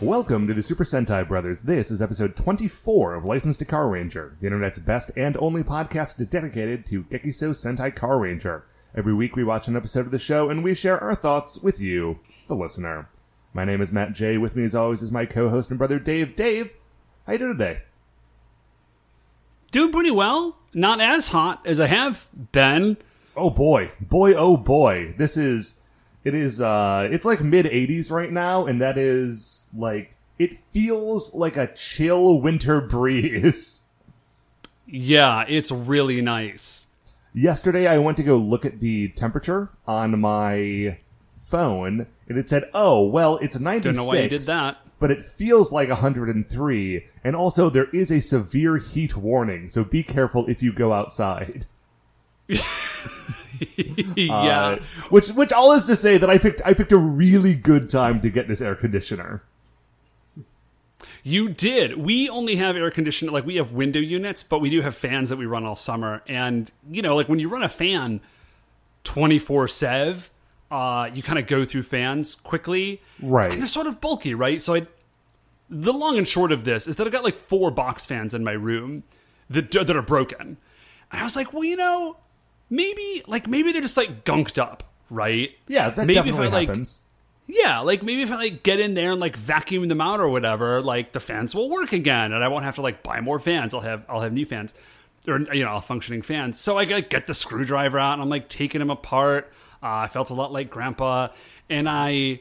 Welcome to the Super Sentai Brothers. This is episode 24 of Licensed to Car Ranger, the internet's best and only podcast dedicated to Gekisou Sentai Carranger. Every week we watch an episode of the show and we share our thoughts with you, the listener. My name is Matt J. With me as always is my co-host and brother Dave. Dave, how you doing today? Doing pretty well. Not as hot as I have been. Oh boy. Boy, oh boy. It's like mid-80s right now, and that is, like, it feels like a chill winter breeze. Yeah, it's really nice. Yesterday, I went to go look at the temperature on my phone, and it said, oh, well, it's 96. Don't know why you did that. But it feels like 103, and also there is a severe heat warning, so be careful if you go outside. Yeah, which all is to say that I picked a really good time to get this air conditioner. You did. We only have air conditioner, like we have window units, but we do have fans that we run all summer. And you know, like when you run a fan 24/7, you kind of go through fans quickly, right? And they're sort of bulky, right? So the long and short of this is that I've got like 4 box fans in my room that are broken, and I was like, well, you know. Maybe they're just, like, gunked up, right? Yeah, that definitely happens. Yeah, like, maybe if I, like, get in there and, like, vacuum them out or whatever, like, the fans will work again, and I won't have to, like, buy more fans. I'll have new fans, or, you know, functioning fans. So I get the screwdriver out, and I'm, like, taking them apart. I felt a lot like Grandpa, and I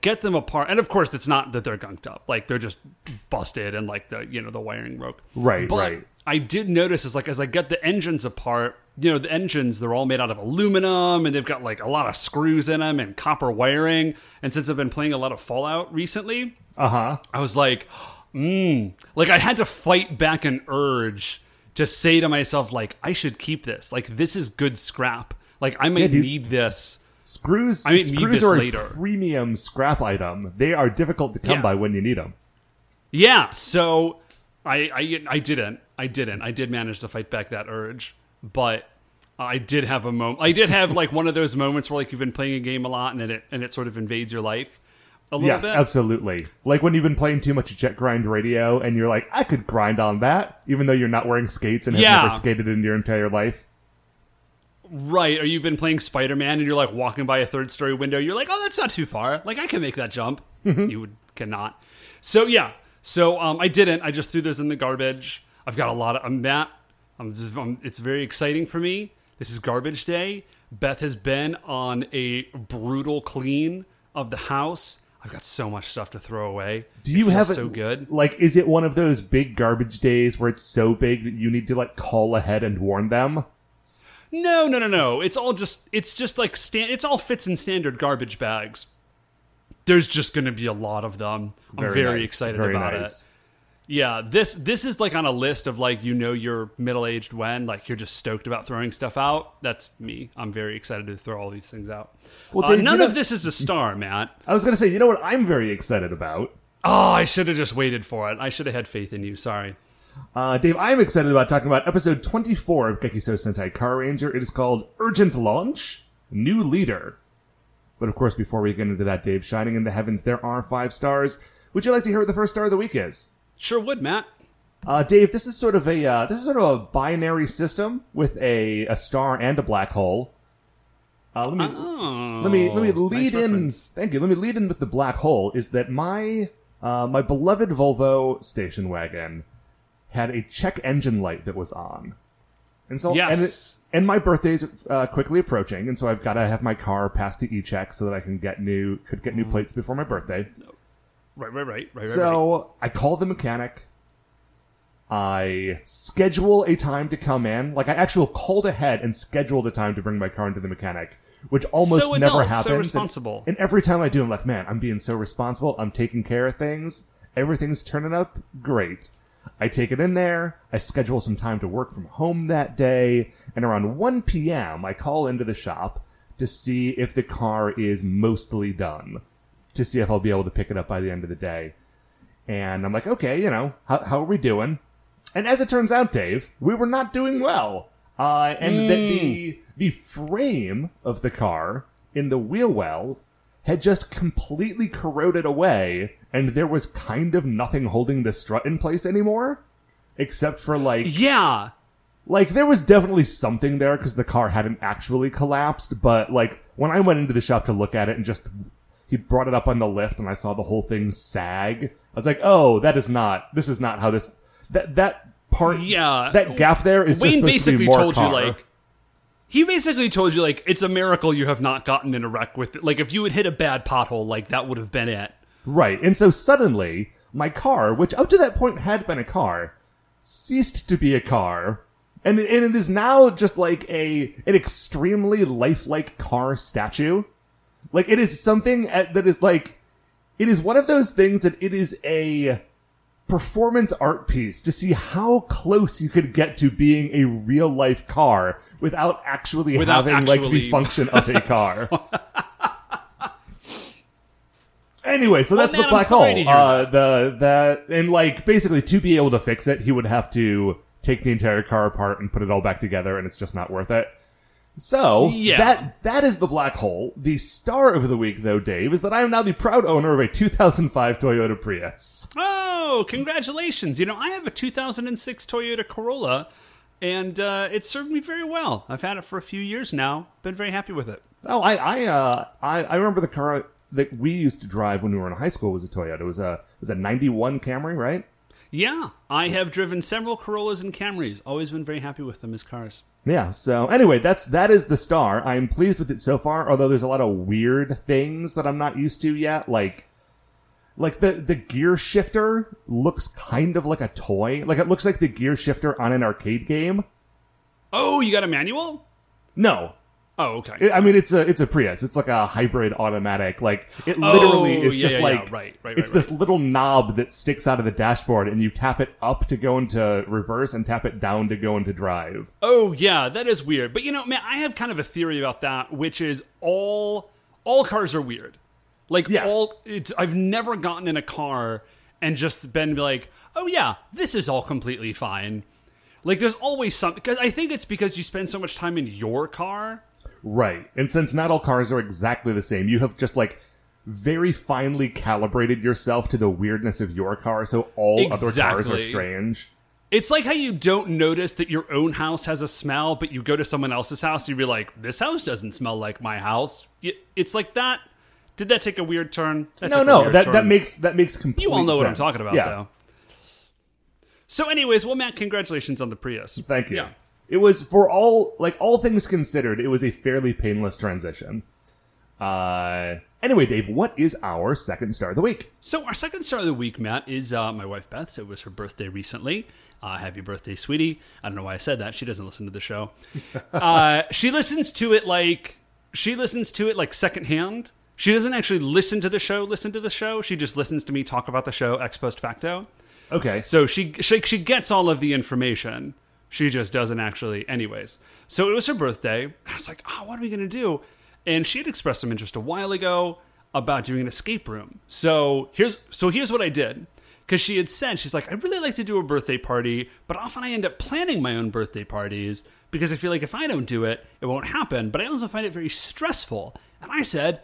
get them apart, and, of course, it's not that they're gunked up. Like, they're just busted and, like, the, you know, the wiring broke. Right, but right. I did notice, is like, as I get the engines apart, you know, the engines, they're all made out of aluminum, and they've got, like, a lot of screws in them and copper wiring. And since I've been playing a lot of Fallout recently, I was like, Like, I had to fight back an urge to say to myself, like, I should keep this. Like, this is good scrap. Like, I might need this. Screws are later. A premium scrap item. They are difficult to come by when you need them. Yeah, so I didn't. I did manage to fight back that urge. But I did have a moment. I did have like one of those moments where like you've been playing a game a lot and it sort of invades your life a little bit. Yes, absolutely. Like when you've been playing too much Jet Grind Radio and you're like, I could grind on that, even though you're not wearing skates and have never skated in your entire life. Right. Or you've been playing Spider-Man and you're like walking by a 3rd-story window. You're like, oh, that's not too far. Like I can make that jump. You cannot. So yeah. So I didn't. I just threw those in the garbage. I've got a lot of it's very exciting for me. This is garbage day. Beth has been on a brutal clean of the house. I've got so much stuff to throw away. Do you have so good? Like, is it one of those big garbage days where it's so big that you need to like call ahead and warn them? No. It's all fits in standard garbage bags. There's just going to be a lot of them. I'm very excited about it. Yeah, this is like on a list of like, you know, you're middle-aged when like you're just stoked about throwing stuff out. That's me. I'm very excited to throw all these things out. Well, Dave, none of this is a star, Matt. I was going to say, you know what I'm very excited about? Oh, I should have just waited for it. I should have had faith in you. Sorry. Dave, I'm excited about talking about episode 24 of Gekisou Sentai Carranger. It is called Urgent Launch, New Leader. But of course, before we get into that, Dave, shining in the heavens, there are 5 stars. Would you like to hear what the first star of the week is? Sure would, Matt. Dave, this is sort of a binary system with a star and a black hole. Let me lead nice in. Reference. Thank you. Let me lead in with the black hole. Is that my beloved Volvo station wagon had a check engine light that was on, and so and my birthday's quickly approaching, and so I've got to have my car pass the e-check so that I can get new plates before my birthday. Right. So I call the mechanic. I schedule a time to come in. Like I actually called ahead and scheduled a time to bring my car into the mechanic, which almost never happens. So responsible. And every time I do, I'm like, man, I'm being so responsible. I'm taking care of things. Everything's turning up great. I take it in there. I schedule some time to work from home that day. And around 1 p.m., I call into the shop to see if the car is mostly done. To see if I'll be able to pick it up by the end of the day. And I'm like, okay, you know, how are we doing? And as it turns out, Dave, we were not doing well. And that the frame of the car in the wheel well had just completely corroded away, and there was kind of nothing holding the strut in place anymore, except for, like... Yeah! Like, there was definitely something there, because the car hadn't actually collapsed, but, like, when I went into the shop to look at it and just... He brought it up on the lift, and I saw the whole thing sag. I was like, oh, this is not how this... That part... Yeah. That gap there is Wayne just supposed to be more told car. You, like, he basically told you, like, it's a miracle you have not gotten in a wreck with it. Like, if you had hit a bad pothole, like, that would have been it. Right. And so suddenly, my car, which up to that point had been a car, ceased to be a car... And it is now just like an extremely lifelike car statue. Like, it is something that is like, it is one of those things that it is a performance art piece to see how close you could get to being a real life car without actually having the function of a car. Anyway, so that's the black hole. Basically to be able to fix it, he would have to take the entire car apart and put it all back together, and it's just not worth it. So, yeah. that is the black hole. The star of the week, though, Dave, is that I am now the proud owner of a 2005 Toyota Prius. Oh, congratulations. You know, I have a 2006 Toyota Corolla, and it served me very well. I've had it for a few years now. Been very happy with it. Oh, I remember the car that we used to drive when we were in high school was a Toyota. It was a 91 Camry, right? Yeah, I have driven several Corollas and Camrys. Always been very happy with them as cars. Yeah, so anyway, that is the star. I'm pleased with it so far, although there's a lot of weird things that I'm not used to yet. Like the gear shifter looks kind of like a toy. Like, it looks like the gear shifter on an arcade game. Oh, you got a manual? No. Oh, okay. I mean, it's a Prius. It's like a hybrid automatic. Like, it literally is this little knob that sticks out of the dashboard, and you tap it up to go into reverse and tap it down to go into drive. Oh, yeah, that is weird. But, you know, man, I have kind of a theory about that, which is all cars are weird. Like, yes. I've never gotten in a car and just been like, oh, yeah, this is all completely fine. Like, there's always something. Because I think it's because you spend so much time in your car. Right. And since not all cars are exactly the same, you have just, like, very finely calibrated yourself to the weirdness of your car, so all other cars are strange. It's like how you don't notice that your own house has a smell, but you go to someone else's house, and you'd be like, this house doesn't smell like my house. It's like that. Did that take a weird turn? That makes complete sense. You all know what I'm talking about, though. So anyways, well, Matt, congratulations on the Prius. Thank you. Yeah. It was, for all things considered, it was a fairly painless transition. Anyway, Dave, what is our second star of the week? So our second star of the week, Matt, is my wife, Beth. So it was her birthday recently. Happy birthday, sweetie. I don't know why I said that. She doesn't listen to the show. She listens to it like secondhand. She doesn't actually listen to the show. She just listens to me talk about the show ex post facto. Okay. So she gets all of the information. She just doesn't actually. Anyways, so it was her birthday. I was like, oh, what are we going to do? And she had expressed some interest a while ago about doing an escape room. So here's what I did. Because she had said, she's like, I'd really like to do a birthday party, but often I end up planning my own birthday parties because I feel like if I don't do it, it won't happen. But I also find it very stressful. And I said,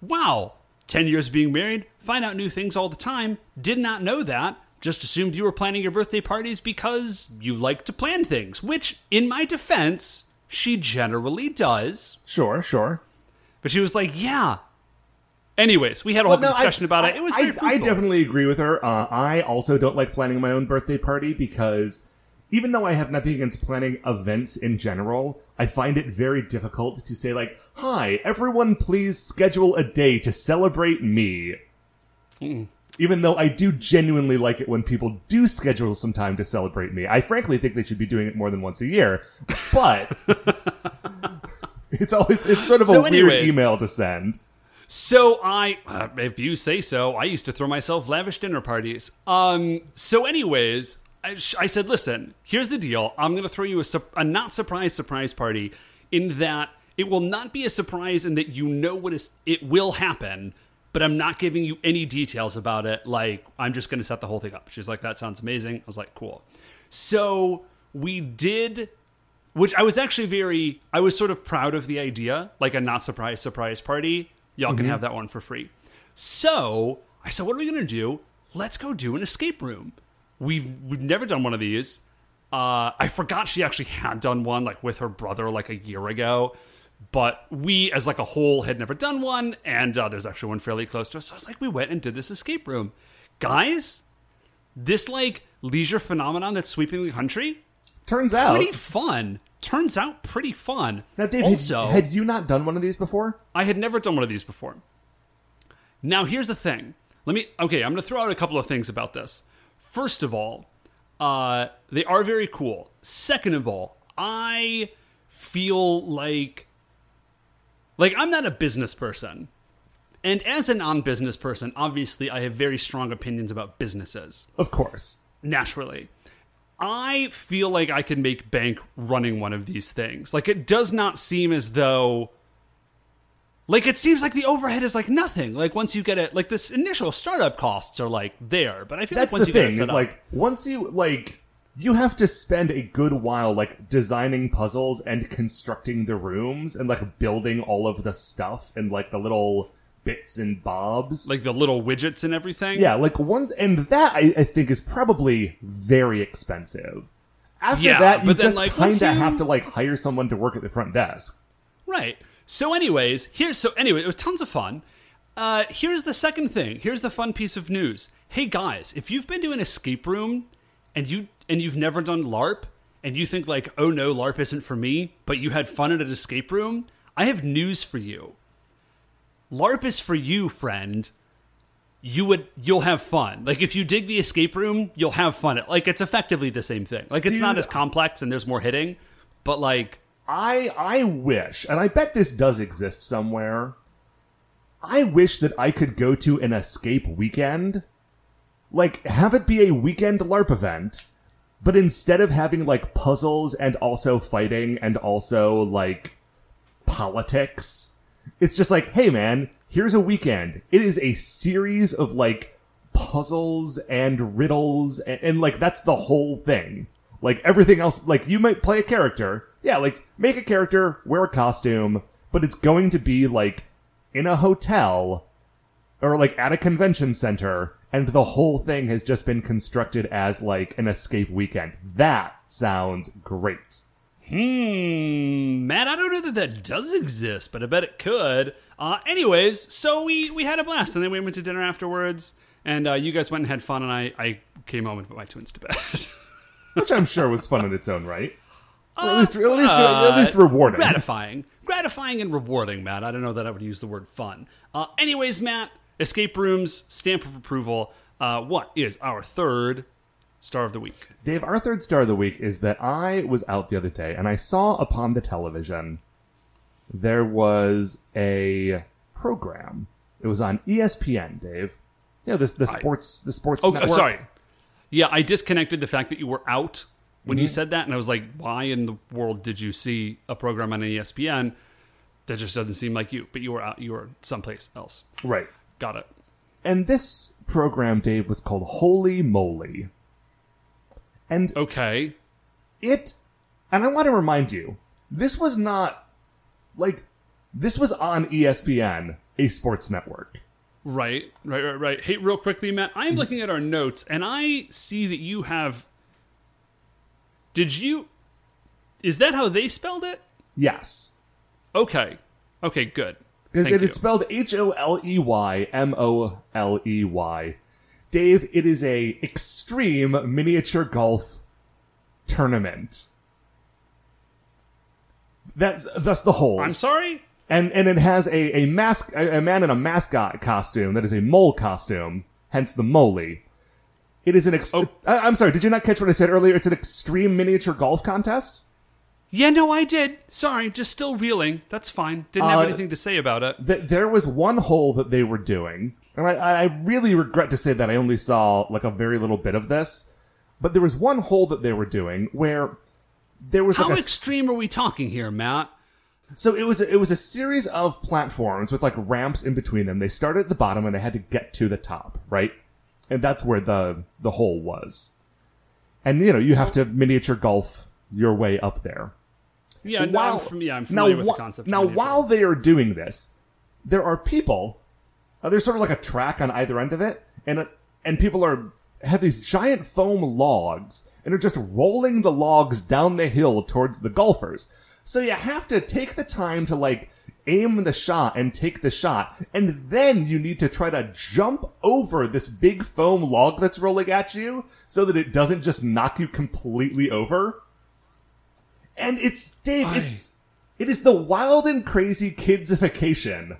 wow, 10 years being married, find out new things all the time. Did not know that. Just assumed you were planning your birthday parties because you like to plan things, which, in my defense, she generally does. Sure. But she was like, yeah. Anyways, we had a whole discussion about it. It was very fruitful. I definitely agree with her. I also don't like planning my own birthday party because even though I have nothing against planning events in general, I find it very difficult to say, like, hi, everyone, please schedule a day to celebrate me. Mm-mm. Even though I do genuinely like it when people do schedule some time to celebrate me. I frankly think they should be doing it more than once a year. But it's sort of a weird email to send. So I, if you say so, I used to throw myself lavish dinner parties. So anyways, I said, listen, here's the deal. I'm going to throw you a not surprise party in that it will not be a surprise in that you know it will happen. but I'm not giving you any details about it. Like, I'm just going to set the whole thing up. She's like, that sounds amazing. I was like, cool. So we did, which I was actually I was sort of proud of the idea, like a not surprise party. Y'all can have that one for free. So I said, what are we going to do? Let's go do an escape room. We've never done one of these. I forgot she actually had done one like with her brother like a year ago, but we as like a whole had never done one. And there's actually one fairly close to us. So I was like, we went and did this escape room. Guys, this like leisure phenomenon that's sweeping the country turns out pretty fun. Now, Dave, also, had you not done one of these before? I had never done one of these before. Now, here's the thing. I'm going to throw out a couple of things about this. First of all, they are very cool. Second of all, I feel like I'm not a business person. And as a non-business person, obviously I have very strong opinions about businesses. Of course. Naturally. I feel like I can make bank running one of these things. Like, it does not seem as though... Like, it seems like the overhead is like nothing. Like, once you get it, like, this initial startup costs are like there. But I feel you have to spend a good while, like, designing puzzles and constructing the rooms and, like, building all of the stuff and, like, the little bits and bobs. Like, the little widgets and everything? Yeah, like, I think is probably very expensive. After that, you just kind of have to, like, hire someone to work at the front desk. Right. So anyway, it was tons of fun. Here's the second thing. Here's the fun piece of news. Hey guys, if you've been to an escape room and you've never done LARP and you think like, oh no, LARP isn't for me, but you had fun at an escape room, I have news for you. LARP is for you, friend. You'll have fun. Like, if you dig the escape room, you'll have fun. Like, it's effectively the same thing. Like, it's not as complex and there's more hitting, but like. I wish, and I bet this does exist somewhere, I wish that I could go to an escape weekend. Like, have it be a weekend LARP event, but instead of having, like, puzzles and also fighting and also, like, politics, it's just like, hey, man, here's a weekend. It is a series of, like, puzzles and riddles, and like, that's the whole thing. Like, everything else, like, you might play a character... Yeah, like, make a character, wear a costume, but it's going to be, like, in a hotel or, like, at a convention center, and the whole thing has just been constructed as, like, an escape weekend. That sounds great. Matt, I don't know that does exist, but I bet it could. Anyways, so we had a blast, and then we went to dinner afterwards, and you guys went and had fun, and I came home and put my twins to bed. Which I'm sure was fun in its own right. Or at least rewarding. Gratifying and rewarding, Matt. I don't know that I would use the word fun. Anyways, Matt, escape rooms, stamp of approval. What is our third star of the week? Dave, our third star of the week is that I was out the other day and I saw upon the television there was a program. It was on ESPN, Dave. Yeah, the sports network. Sorry. Yeah, I disconnected the fact that you were out when you said that, and I was like, why in the world did you see a program on ESPN? That just doesn't seem like you, but you were out, you were someplace else. Right. Got it. And this program, Dave, was called Holy Moly. And okay. And I want to remind you, this was not, like, this was on ESPN, a sports network. Right. Hey, real quickly, Matt, I'm looking at our notes, and I see that you have... Is that how they spelled it? Yes. Okay, good. Because it is spelled HOLEYMOLEY. Dave, it is a extreme miniature golf tournament. That's the holes. I'm sorry? And it has a man in a mascot costume that is a mole costume, hence the moly. It is an... I'm sorry, did you not catch what I said earlier? It's an extreme miniature golf contest? Yeah, no, I did. Sorry, just still reeling. That's fine. Didn't have anything to say about it. There was one hole that they were doing, and I really regret to say that I only saw, like, a very little bit of this, but there was one hole that they were doing where there was... How extreme are we talking here, Matt? So it was a series of platforms with like ramps in between them. They started at the bottom and they had to get to the top, right? And that's where the hole was. And you know, you have to miniature golf your way up there. Yeah, I'm familiar with the concept. Now, while they are doing this, there are people. There's sort of like a track on either end of it, and people have these giant foam logs and are just rolling the logs down the hill towards the golfers. So you have to take the time to like aim the shot and take the shot, and then you need to try to jump over this big foam log that's rolling at you so that it doesn't just knock you completely over. And it is the Wild and Crazy Kidsification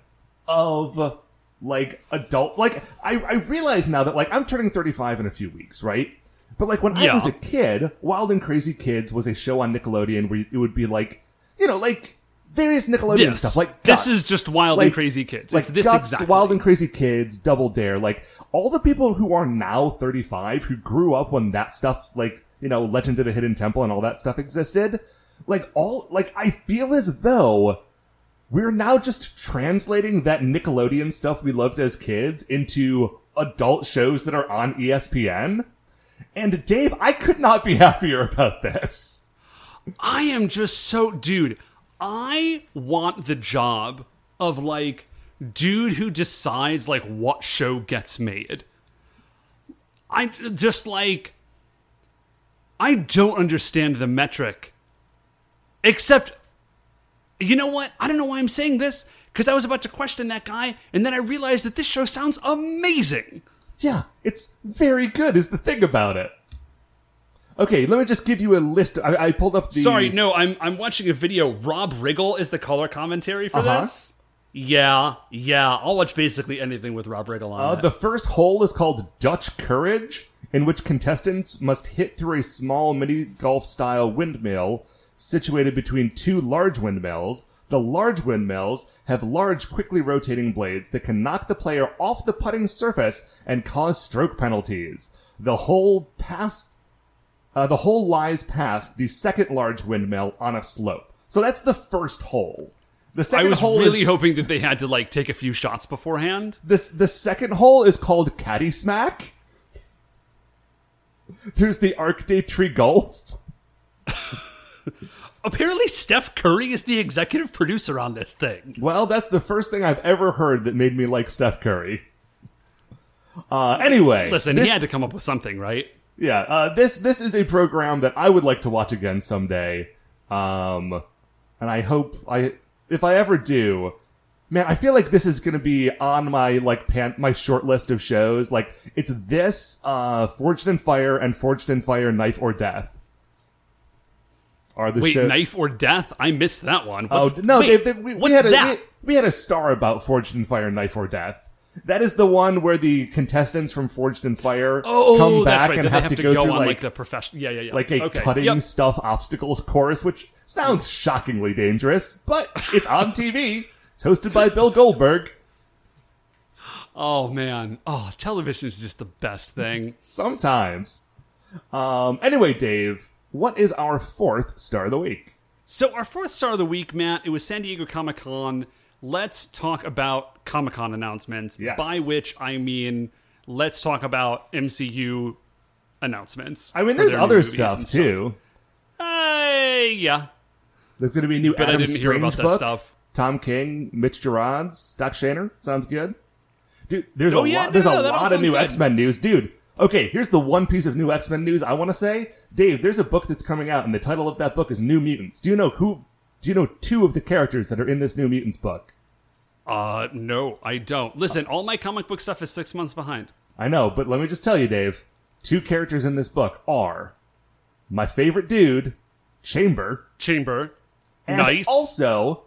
of like adult. Like I realize now that like I'm turning 35 in a few weeks, right? But like when I was a kid, Wild and Crazy Kids was a show on Nickelodeon where it would be like, you know, like various Nickelodeon stuff. Like Guts. This is just Wild and Crazy Kids. Like this Guts, exactly. Wild and Crazy Kids, Double Dare. Like all the people who are now 35 who grew up when that stuff, like, you know, Legend of the Hidden Temple and all that stuff existed. Like all, like I feel as though we're now just translating that Nickelodeon stuff we loved as kids into adult shows that are on ESPN. And Dave, I could not be happier about this. I am just so... Dude, I want the job of, like, dude who decides, like, what show gets made. I just, like... I don't understand the metric. Except... You know what? I don't know why I'm saying this, because I was about to question that guy, and then I realized that this show sounds amazing. Yeah, it's very good is the thing about it. Okay, let me just give you a list. I pulled up the... Sorry, no, I'm watching a video. Rob Riggle is the color commentary for this. Yeah. I'll watch basically anything with Rob Riggle on it. The first hole is called Dutch Courage, in which contestants must hit through a small mini-golf-style windmill situated between two large windmills. The large windmills have large, quickly rotating blades that can knock the player off the putting surface and cause stroke penalties. The hole lies past the second large windmill on a slope. So that's the first hole. The second hole really is hoping that they had to like take a few shots beforehand. The second hole is called Caddy Smack. There's the Arc de Tri Golf. Apparently, Steph Curry is the executive producer on this thing. Well, that's the first thing I've ever heard that made me like Steph Curry. Anyway. Listen, he had to come up with something, right? Yeah. This is a program that I would like to watch again someday. And I hope if I ever do, man, I feel like this is going to be on my like my short list of shows. Like it's this, Forged in Fire and Forged in Fire, Knife or Death. Knife or Death? I missed that one. We had a star about Forged in Fire, Knife or Death. That is the one where the contestants from Forged in Fire come back and have to go through on, like the professional, stuff obstacles course, which sounds shockingly dangerous, but it's on TV. It's hosted by Bill Goldberg. Oh man, television is just the best thing. Sometimes. Anyway, Dave. What is our fourth Star of the Week? So our fourth Star of the Week, Matt, it was San Diego Comic-Con. Let's talk about Comic-Con announcements. Yes. By which I mean, let's talk about MCU announcements. I mean, there's other stuff, too. Yeah. There's going to be a new Adam Strange book. Tom King, Mitch Gerards, Doc Shaner. Sounds good. Dude, there's a lot of new X-Men news. Dude. Okay, here's the one piece of new X-Men news I want to say. Dave, there's a book that's coming out, and the title of that book is New Mutants. Do you know two of the characters that are in this New Mutants book? No, I don't. Listen, all my comic book stuff is 6 months behind. I know, but let me just tell you, Dave. Two characters in this book are my favorite dude, Chamber. Chamber. And nice. Also...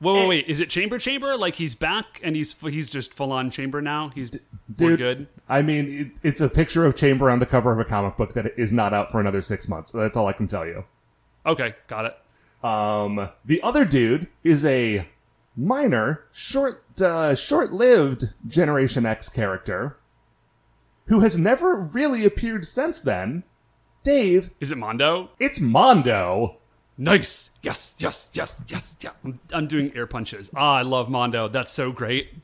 Wait! Is it Chamber? Like he's back and he's just full on Chamber now. We're good. I mean, it's a picture of Chamber on the cover of a comic book that is not out for another 6 months. That's all I can tell you. Okay, got it. The other dude is a minor, short-lived Generation X character who has never really appeared since then. Dave, is it Mondo? It's Mondo. Nice. Yes. Yeah. I'm doing air punches. Ah, I love Mondo. That's so great.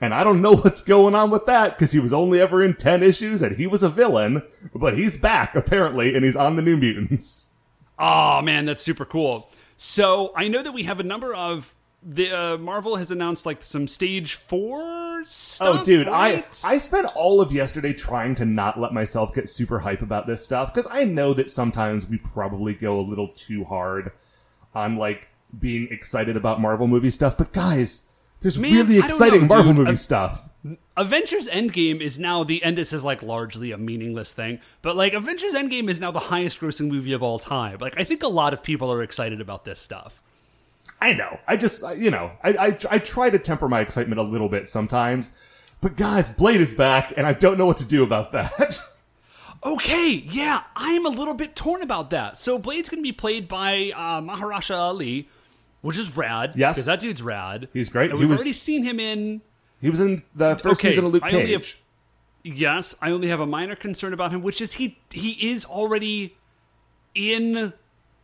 And I don't know what's going on with that, because he was only ever in 10 issues, and he was a villain, but he's back, apparently, and he's on the New Mutants. Oh, man, that's super cool. So, I know that we have a number of... Marvel has announced, like, some Stage 4 stuff, right? I spent all of yesterday trying to not let myself get super hype about this stuff, because I know that sometimes we probably go a little too hard on, like, being excited about Marvel movie stuff, but guys... There's really exciting Marvel movie stuff. Avengers Endgame is now the end. This is like largely a meaningless thing, but like Avengers Endgame is now the highest grossing movie of all time. Like I think a lot of people are excited about this stuff. I know. I just I try to temper my excitement a little bit sometimes, but guys, Blade is back, and I don't know what to do about that. Okay, yeah, I'm a little bit torn about that. So Blade's going to be played by Mahershala Ali. Which is rad. Yes. Because that dude's rad. He's great. And we've already seen him in... He was in the first season of Luke Cage. I only have a minor concern about him, which is he is already in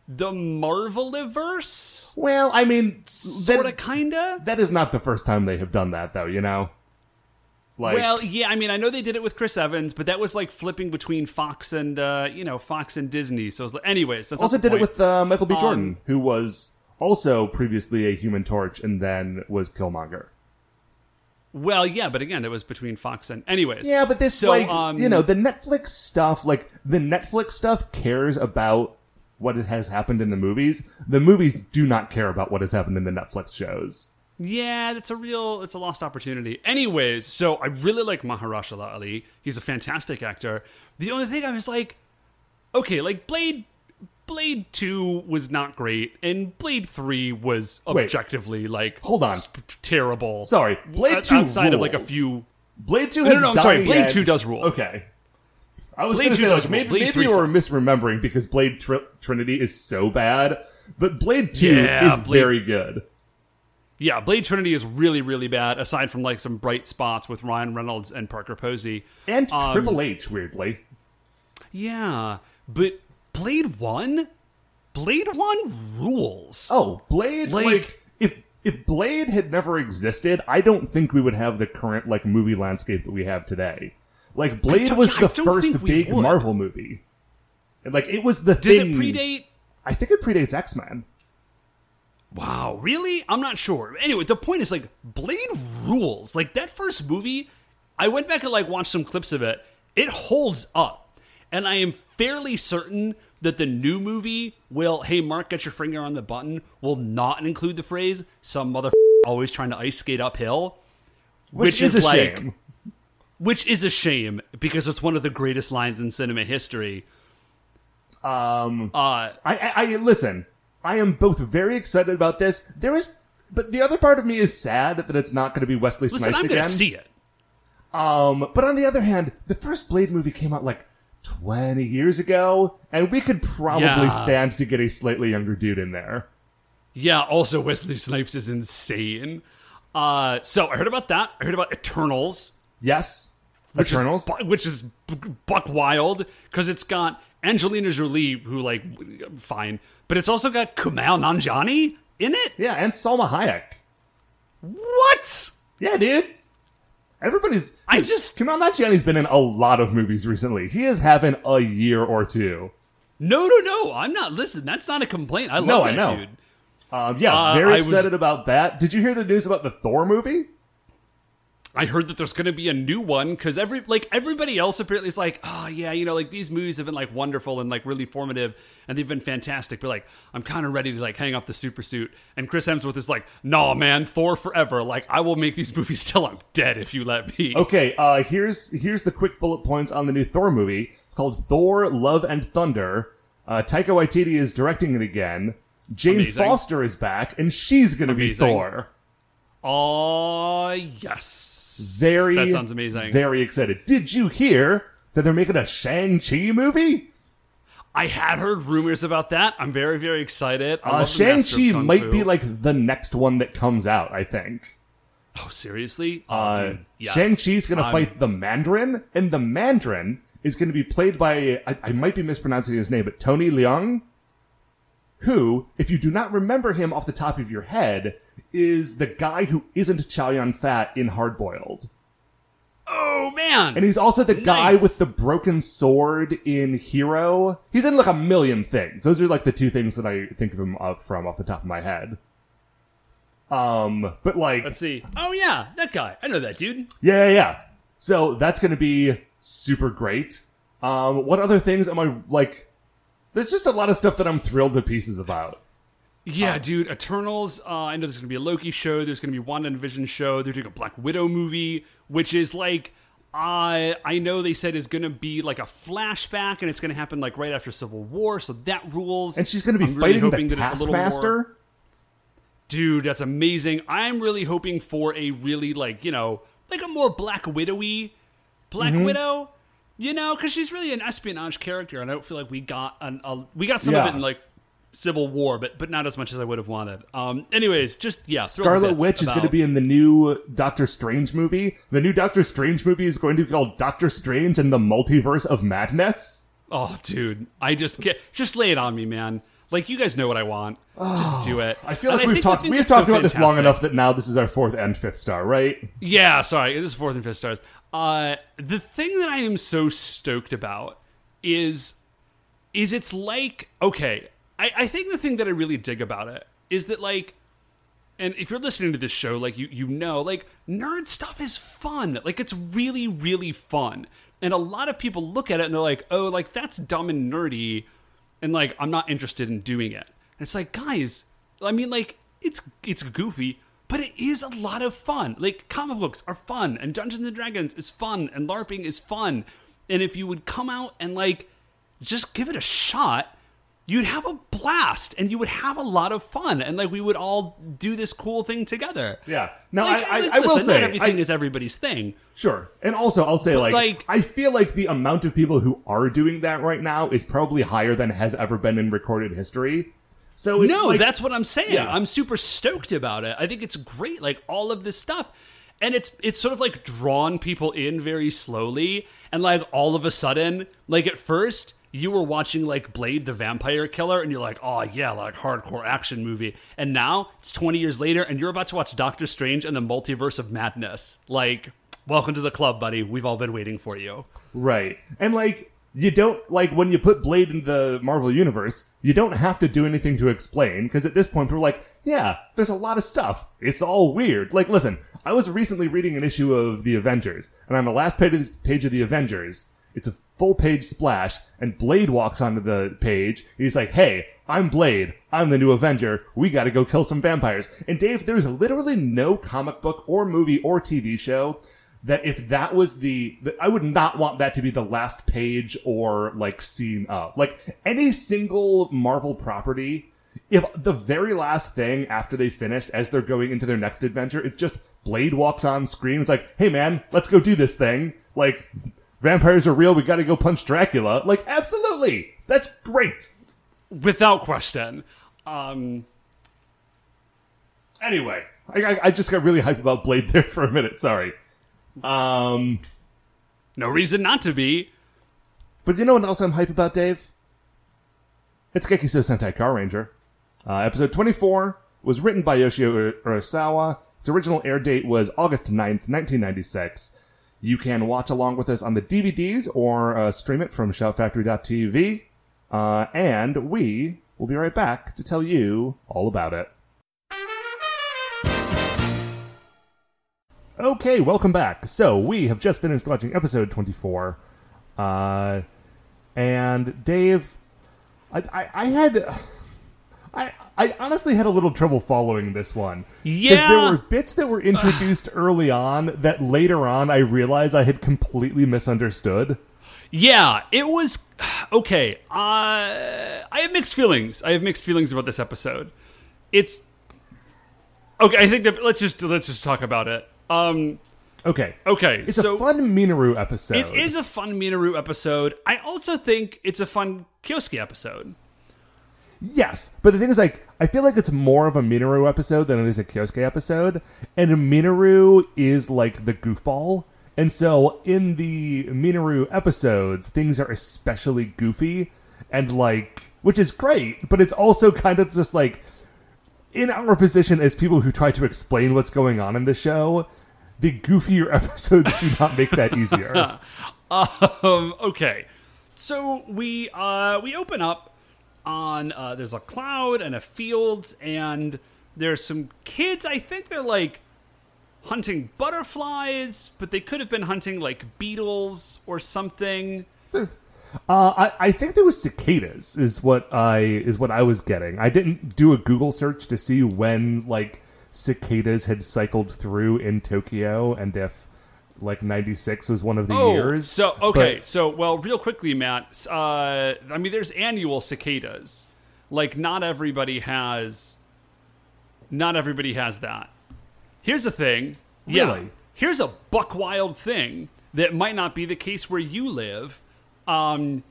the Marveliverse? Well, I mean... Sort of, kind of? That is not the first time they have done that, though, you know? Like, well, yeah, I mean, I know they did it with Chris Evans, but that was like flipping between Fox and, Fox and Disney. So, anyways, that's also did it with Michael B. Jordan, who was... Also, previously a Human Torch, and then was Killmonger. Well, yeah, but again, it was between Fox and... Anyways. Yeah, but this, the Netflix stuff cares about what has happened in the movies. The movies do not care about what has happened in the Netflix shows. Yeah, it's a lost opportunity. Anyways, so I really like Mahershala Ali. He's a fantastic actor. The only thing I was like, okay, like Blade 2 was not great, and Blade 3 was objectively, terrible. Sorry, Blade 2 outside rules. Of, like, a few... Blade 2 has... No, I'm sorry, Blade 2 does rule. Okay. I was going to say, like, maybe we're misremembering, because Blade Trinity is so bad, but Blade 2 is very good. Yeah, Blade Trinity is really, really bad, aside from, like, some bright spots with Ryan Reynolds and Parker Posey. And Triple H, weirdly. Yeah, but... Blade 1 rules. Oh, Blade, like if Blade had never existed, I don't think we would have the current, like, movie landscape that we have today. Like, Blade was the first big Marvel movie. And, like, it was the thing. Does it predate? I think it predates X-Men. Wow, really? I'm not sure. Anyway, the point is, like, Blade rules. Like, that first movie, I went back and, like, watched some clips of it. It holds up. And I am fairly certain that the new movie will, hey, Mark, get your finger on the button, will not include the phrase, some motherfucker always trying to ice skate uphill. Which is a shame. Which is a shame, because it's one of the greatest lines in cinema history. Listen, I am both very excited about this. But the other part of me is sad that it's not going to be Wesley Snipes again. Listen, I'm going to see it. But on the other hand, the first Blade movie came out, like, 20 years ago, and we could probably stand to get a slightly younger dude in there. Yeah, also Wesley Snipes is insane. So I heard about that. I heard about Eternals. Yes, Eternals. Which is buck wild, because it's got Angelina Jolie, who, like, fine, but it's also got Kumail Nanjiani in it? Yeah, and Salma Hayek. What? Yeah, dude. Kumail Nanjiani's been in a lot of movies recently. He is having a year or two. No. I'm not. Listen, that's not a complaint. I love that dude. Very excited about that. Did you hear the news about the Thor movie? I heard that there's going to be a new one, because everybody else apparently is like, oh, yeah, you know, like, these movies have been, like, wonderful and, like, really formative, and they've been fantastic, but, like, I'm kind of ready to, like, hang up the super suit. And Chris Hemsworth is like, nah, man, Thor forever. Like, I will make these movies till I'm dead if you let me. Okay, here's the quick bullet points on the new Thor movie. It's called Thor, Love, and Thunder. Taika Waititi is directing it again. Jane Foster is back, and she's going to be Thor. Oh, yes. That sounds amazing. Very excited. Did you hear that they're making a Shang-Chi movie? I had heard rumors about that. I'm very, very excited. Shang-Chi might be, like, the next one that comes out, I think. Oh, seriously? Dude, yes. Shang-Chi's going to fight the Mandarin, and the Mandarin is going to be played by, I might be mispronouncing his name, but Tony Leung, who, if you do not remember him off the top of your head, is the guy who isn't Chow Yun-fat in Hardboiled. Oh, man! And he's also the guy with the broken sword in Hero. He's in, like, a million things. Those are, like, the two things that I think of him from off the top of my head. But, like... Let's see. Oh, yeah, that guy. I know that dude. Yeah. So that's going to be super great. What other things am I, like... There's just a lot of stuff that I'm thrilled to pieces about. Yeah, dude, Eternals, I know there's going to be a Loki show, there's going to be a WandaVision show, they're doing a Black Widow movie, which is like, I know they said is going to be like a flashback, and it's going to happen like right after Civil War, so that rules. And she's going to be fighting the Taskmaster? Dude, that's amazing. I'm really hoping for a really like, you know, like a more Black Widow-y Black Widow. You know, because she's really an espionage character, and I don't feel like we got some of it in like Civil War, but not as much as I would have wanted. Anyways, just yeah, Scarlet Witch is going to be in the new Doctor Strange movie. The new Doctor Strange movie is going to be called Doctor Strange and the Multiverse of Madness. Oh, dude, I just lay it on me, man. Like you guys know what I want. Just do it. I feel like we've talked about this long enough that now this is our fourth and fifth star, right? Yeah, sorry, this is fourth and fifth stars. The thing that I am so stoked about is it's like, okay, I think the thing that I really dig about it is that like, and if you're listening to this show, like you know, like nerd stuff is fun. Like it's really, really fun. And a lot of people look at it and they're like, oh, like that's dumb and nerdy. And like, I'm not interested in doing it. And it's like, guys, I mean like, it's goofy. But it is a lot of fun. Like, comic books are fun, and Dungeons & Dragons is fun, and LARPing is fun. And if you would come out and, like, just give it a shot, you'd have a blast, and you would have a lot of fun. And, like, we would all do this cool thing together. Yeah. Now, like, I will say... Not everything is everybody's thing. Sure. And also, I'll say, like, I feel like the amount of people who are doing that right now is probably higher than has ever been in recorded history. So it's no, like, that's what I'm saying. Yeah. I'm super stoked about it. I think it's great, like all of this stuff. And it's sort of like drawn people in very slowly. And like all of a sudden, like at first, you were watching like Blade the Vampire Killer and you're like, oh yeah, like hardcore action movie. And now it's 20 years later and you're about to watch Doctor Strange and the Multiverse of Madness. Like, welcome to the club, buddy. We've all been waiting for you. Right. And like... You don't, like, when you put Blade in the Marvel Universe, you don't have to do anything to explain, because at this point, we're like, yeah, there's a lot of stuff. It's all weird. Like, listen, I was recently reading an issue of The Avengers, and on the last page of The Avengers, it's a full-page splash, and Blade walks onto the page, and he's like, hey, I'm Blade. I'm the new Avenger. We gotta go kill some vampires. And Dave, there's literally no comic book or movie or TV show that if that was I would not want that to be the last page or, like, scene of. Like, any single Marvel property, if the very last thing after they finished, as they're going into their next adventure, it's just Blade walks on screen. It's like, hey, man, let's go do this thing. Like, vampires are real. We gotta go punch Dracula. Like, absolutely. That's great. Without question. Anyway, I just got really hyped about Blade there for a minute. Sorry. No reason not to be. But you know what else I'm hype about, Dave? It's Gekisou Sentai Carranger. Episode 24 was written by Yoshio Urasawa. Its original air date was August 9th, 1996. You can watch along with us on the DVDs or stream it from shoutfactory.tv. And we will be right back to tell you all about it. Okay, welcome back. So, we have just finished watching episode 24. And Dave, I honestly had a little trouble following this one. Yeah. Because there were bits that were introduced early on that later on I realized I had completely misunderstood. Yeah, it was... Okay, I have mixed feelings. I have mixed feelings about this episode. It's... Okay, I think that... Let's just talk about it. Okay. It's a fun Minoru episode. It is a fun Minoru episode. I also think it's a fun Kyosuke episode. Yes, but the thing is, like, I feel like it's more of a Minoru episode than it is a Kyosuke episode, and Minoru is like the goofball, and so in the Minoru episodes, things are especially goofy and like which is great, but it's also kind of just like, in our position as people who try to explain what's going on in the show, the goofier episodes do not make that easier. Okay. So we open up on, there's a cloud and a field, and there's some kids. I think they're like hunting butterflies, but they could have been hunting like beetles or something. I think there was cicadas is what I was getting. I didn't do a Google search to see when like cicadas had cycled through in Tokyo and if like 96 was one of the years. So okay, but, so well, real quickly, Matt. I mean, there's annual cicadas. Like not everybody has that. Here's the thing. Really? Yeah, here's a buck wild thing that might not be the case where you live. In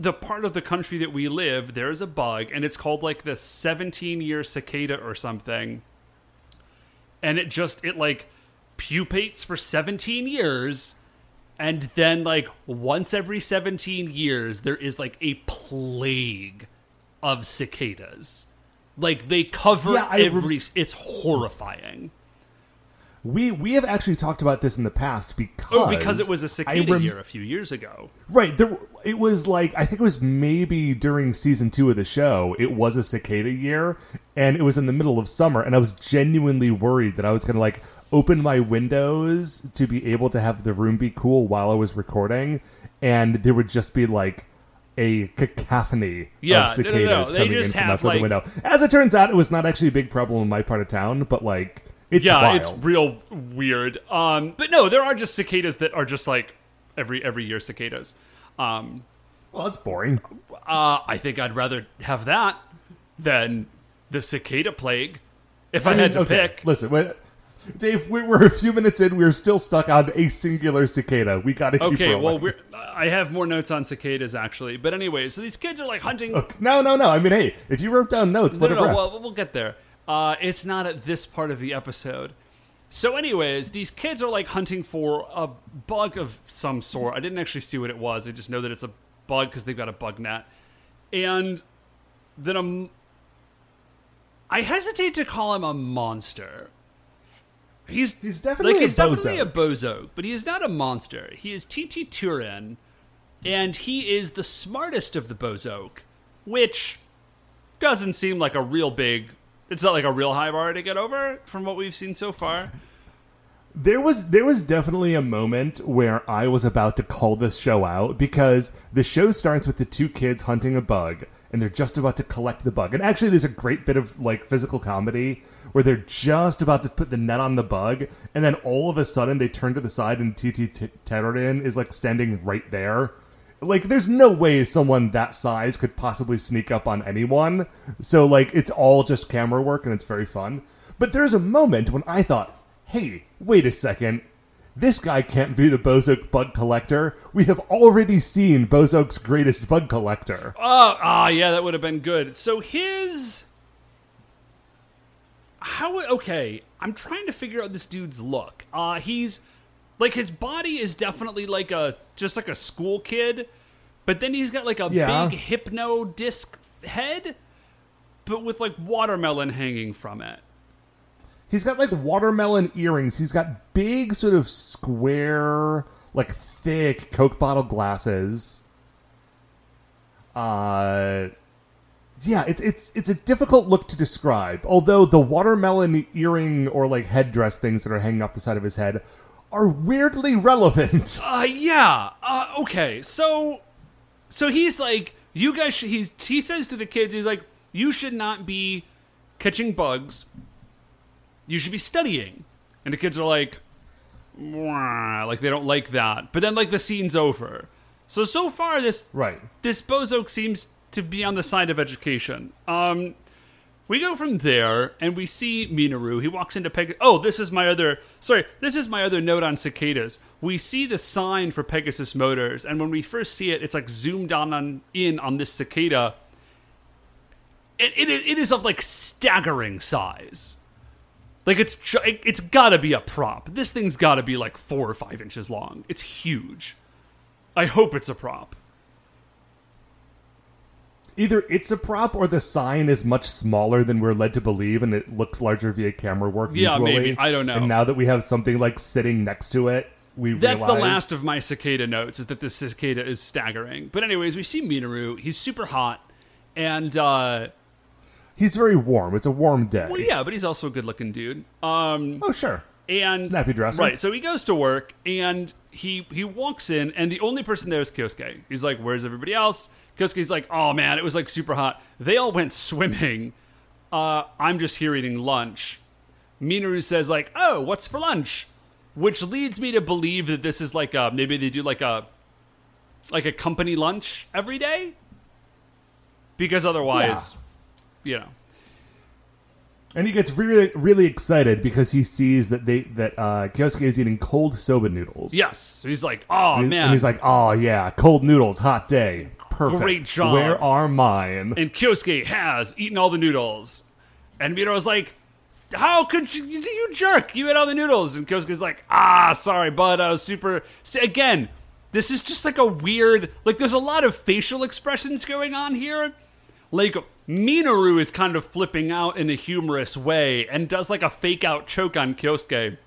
the part of the country that we live, there's a bug, and it's called like the 17-year cicada or something. And it like pupates for 17 years, and then like once every 17 years, there is like a plague of cicadas. Like they cover it's horrifying. We have actually talked about this in the past because it was a cicada year a few years ago. Right. It was like, I think it was maybe during season 2 of the show, it was a cicada year, and it was in the middle of summer, and I was genuinely worried that I was going to like open my windows to be able to have the room be cool while I was recording, and there would just be like a cacophony of cicadas coming in from outside the window. As it turns out, it was not actually a big problem in my part of town, but like... It's wild. It's real weird. But no, there are just cicadas that are just like every year cicadas. Well, that's boring. I think I'd rather have that than the cicada plague if I had to pick. Listen, Dave, we're a few minutes in. We're still stuck on a singular cicada. We got to keep rolling. Okay, well, I have more notes on cicadas, actually. But anyway, so these kids are like hunting. No. I mean, hey, if you wrote down notes, let it rip. Well, we'll get there. It's not at this part of the episode. So anyways, these kids are like hunting for a bug of some sort. I didn't actually see what it was. I just know that it's a bug because they've got a bug net. And then I hesitate to call him a monster. He's definitely like, he's definitely a bozo, but he is not a monster. He is TT Turin, and he is the smartest of the bozo, which doesn't seem like a real big... It's not like a real high bar to get over from what we've seen so far. There was definitely a moment where I was about to call this show out because the show starts with the two kids hunting a bug and they're just about to collect the bug. And actually there's a great bit of like physical comedy where they're just about to put the net on the bug and then all of a sudden they turn to the side and TT Terorin is like standing right there. Like, there's no way someone that size could possibly sneak up on anyone. So, like, it's all just camera work, and it's very fun. But there's a moment when I thought, hey, wait a second. This guy can't be the Bozoak bug collector. We have already seen Bozoak's greatest bug collector. Oh, yeah, that would have been good. So his... Okay, I'm trying to figure out this dude's look. He's... Like, his body is definitely like just like a school kid, but then he's got like a big hypno disc head, but with like watermelon hanging from it. He's got like watermelon earrings. He's got big sort of square, like thick Coke bottle glasses. Yeah, it's a difficult look to describe. Although the watermelon earring or like headdress things that are hanging off the side of his head are weirdly relevant. Okay. So he's like, you guys should, he says to the kids, he's like, you should not be catching bugs. You should be studying. And the kids are like, mwah, like they don't like that. But then like the scene's over. So far this bozo seems to be on the side of education. We go from there, and we see Minoru. He walks into Pegasus. Oh, this is my other note on cicadas. We see the sign for Pegasus Motors, and when we first see it, it's like zoomed in on this cicada. It is of like staggering size. Like it's gotta be a prop. This thing's gotta be like 4 or 5 inches long. It's huge. I hope it's a prop. Either it's a prop or the sign is much smaller than we're led to believe, and it looks larger via camera work usually. Yeah, maybe. I don't know. And now that we have something like sitting next to it, we realize... That's the last of my cicada notes, is that this cicada is staggering. But anyways, we see Minoru. He's super hot, and... He's very warm. It's a warm day. Well, yeah, but he's also a good-looking dude. Oh, sure. And snappy dresser. Right, so he goes to work, and he walks in, and the only person there is Kyosuke. He's like, where's everybody else? Kyosuke's like, oh, man, it was, like, super hot. They all went swimming. I'm just here eating lunch. Minoru says, like, oh, what's for lunch? Which leads me to believe that this is, like, a, maybe they do, like a company lunch every day? Because otherwise... Yeah. You know. And he gets really, really excited because he sees that Kyosuke is eating cold soba noodles. Yes. So he's like, oh, man. And he's like, oh, yeah, cold noodles, hot day. Perfect. Great job. Where are mine? And Kyosuke has eaten all the noodles. And Minoru's like, how could you jerk? You ate all the noodles. And Kyosuke's like, sorry, bud. I was super... See, again, this is just like a weird... Like, there's a lot of facial expressions going on here. Like... Minoru is kind of flipping out in a humorous way and does like a fake out choke on Kyosuke.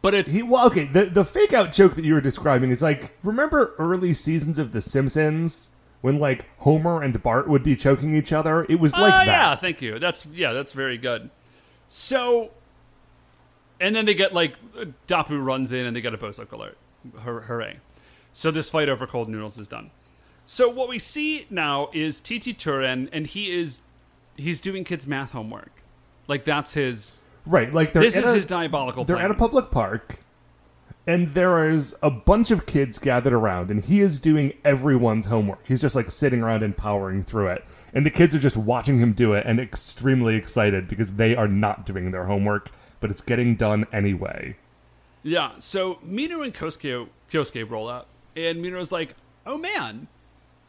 But it's... The fake out choke that you were describing is like, remember early seasons of The Simpsons when like Homer and Bart would be choking each other? It was like that. Yeah, thank you. That's very good. So, and then they get like, Dappu runs in and they get a Bosock alert. Hooray. So this fight over cold noodles is done. So what we see now is T.T. Turin, and he's doing kids' math homework. Like, that's his... Right, like, his diabolical plan. They're at a public park, and there is a bunch of kids gathered around, and he is doing everyone's homework. He's just, like, sitting around and powering through it. And the kids are just watching him do it and extremely excited because they are not doing their homework, but it's getting done anyway. Yeah, so Minoru and Kyosuke roll up, and Minoru's like, oh, man...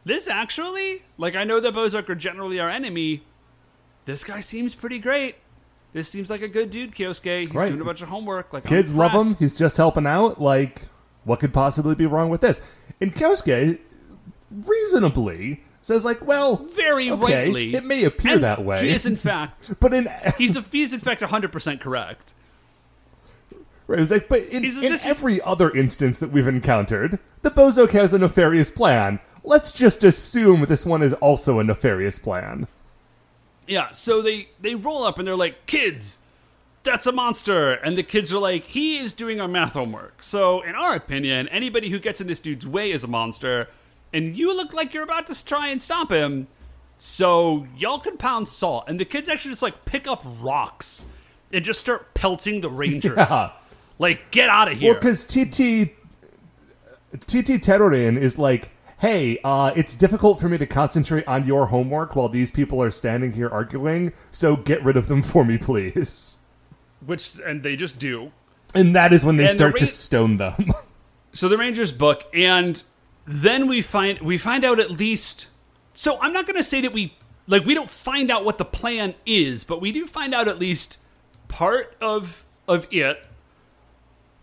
This actually, like, I know that Bozark are generally our enemy. This guy seems pretty great. This seems like a good dude, Kyosuke. He's doing a bunch of homework. Like, kids love him. He's just helping out. Like, what could possibly be wrong with this? And Kyosuke, reasonably, says, like, well, very rightly, it may appear that way. He is, in fact, he's in fact 100% correct. Right, it was like, but in every other instance that we've encountered, the Bozark has a nefarious plan. Let's just assume this one is also a nefarious plan. Yeah, so they roll up and they're like, kids, that's a monster. And the kids are like, he is doing our math homework. So in our opinion, anybody who gets in this dude's way is a monster. And you look like you're about to try and stop him. So y'all can pound salt. And the kids actually just like pick up rocks and just start pelting the Rangers. Yeah. Like, get out of here. Well, because T.T. Terurin is like, hey, it's difficult for me to concentrate on your homework while these people are standing here arguing, so get rid of them for me, please. And they just do. And that is when they start to stone them. So the Rangers book, and then we find out at least... So I'm not going to say that we don't find out what the plan is, but we do find out at least part of it,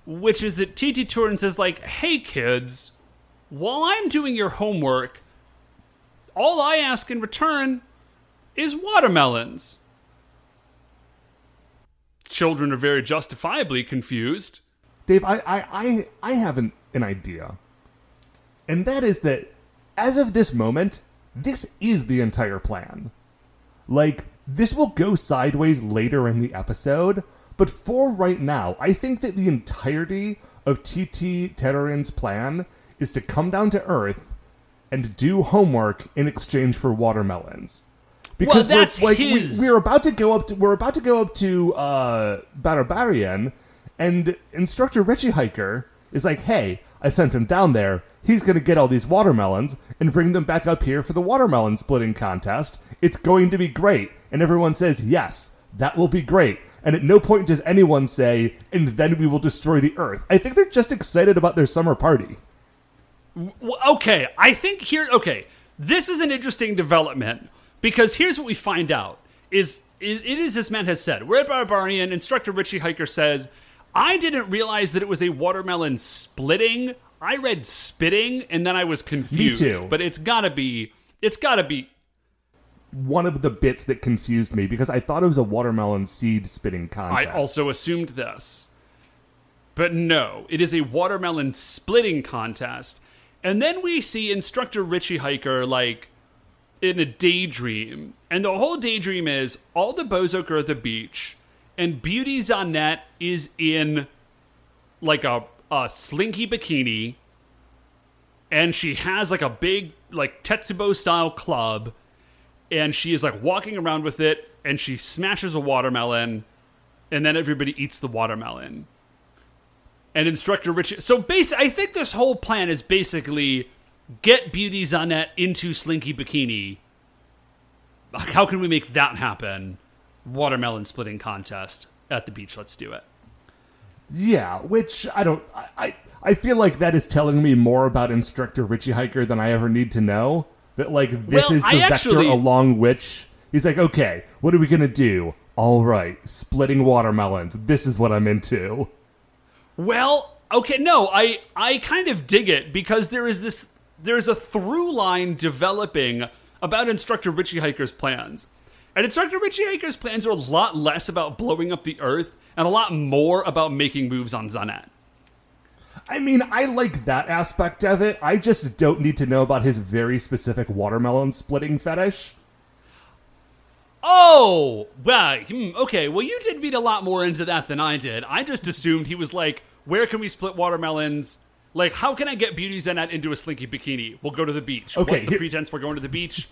which is that T.T. Turin says, like, hey, kids... While I'm doing your homework, all I ask in return is watermelons. Children are very justifiably confused. Dave, I have an idea. And that is that, as of this moment, this is the entire plan. Like, this will go sideways later in the episode, but for right now, I think that the entirety of T.T. Terurin's plan is to come down to Earth and do homework in exchange for watermelons, because we're about to go up to Barbarian, and instructor Richie Hiker is like, "Hey, I sent him down there. He's going to get all these watermelons and bring them back up here for the watermelon splitting contest. It's going to be great." And everyone says, "Yes, that will be great." And at no point does anyone say, "And then we will destroy the Earth." I think they're just excited about their summer party. Okay, I think this is an interesting development, because here's what we find out. It is this man has said, we're at Barbarian, instructor Richie Hiker says, I didn't realize that it was a watermelon splitting. I read spitting, and then I was confused. Me too. But it's gotta be one of the bits that confused me, because I thought it was a watermelon seed spitting contest. I also assumed this. But no, it is a watermelon splitting contest. And then we see instructor Richie Hiker, like, in a daydream. And the whole daydream is all the Bozook are at the beach, and Beauty Zanette is in, like, a slinky bikini, and she has, like, a big, like, Tetsubo-style club, and she is, like, walking around with it, and she smashes a watermelon, and then everybody eats the watermelon. And instructor Richie... So basically, I think this whole plan is basically get Beauty Zanette into slinky bikini. How can we make that happen? Watermelon splitting contest at the beach. Let's do it. Yeah, which I don't... I feel like that is telling me more about instructor Richie Hiker than I ever need to know. That, like, this is the vector along which... He's like, okay, what are we going to do? All right, splitting watermelons. This is what I'm into. Well, okay, no, I kind of dig it, because there's a through line developing about Instructor Richie Hiker's plans. And Instructor Richie Hiker's plans are a lot less about blowing up the Earth and a lot more about making moves on Zanette. I mean, I like that aspect of it. I just don't need to know about his very specific watermelon splitting fetish. Oh, well, okay. Well, you did read a lot more into that than I did. I just assumed he was like, where can we split watermelons? Like, how can I get Beauty Zanette into a slinky bikini? We'll go to the beach. Okay, what's the pretense? We're going to the beach.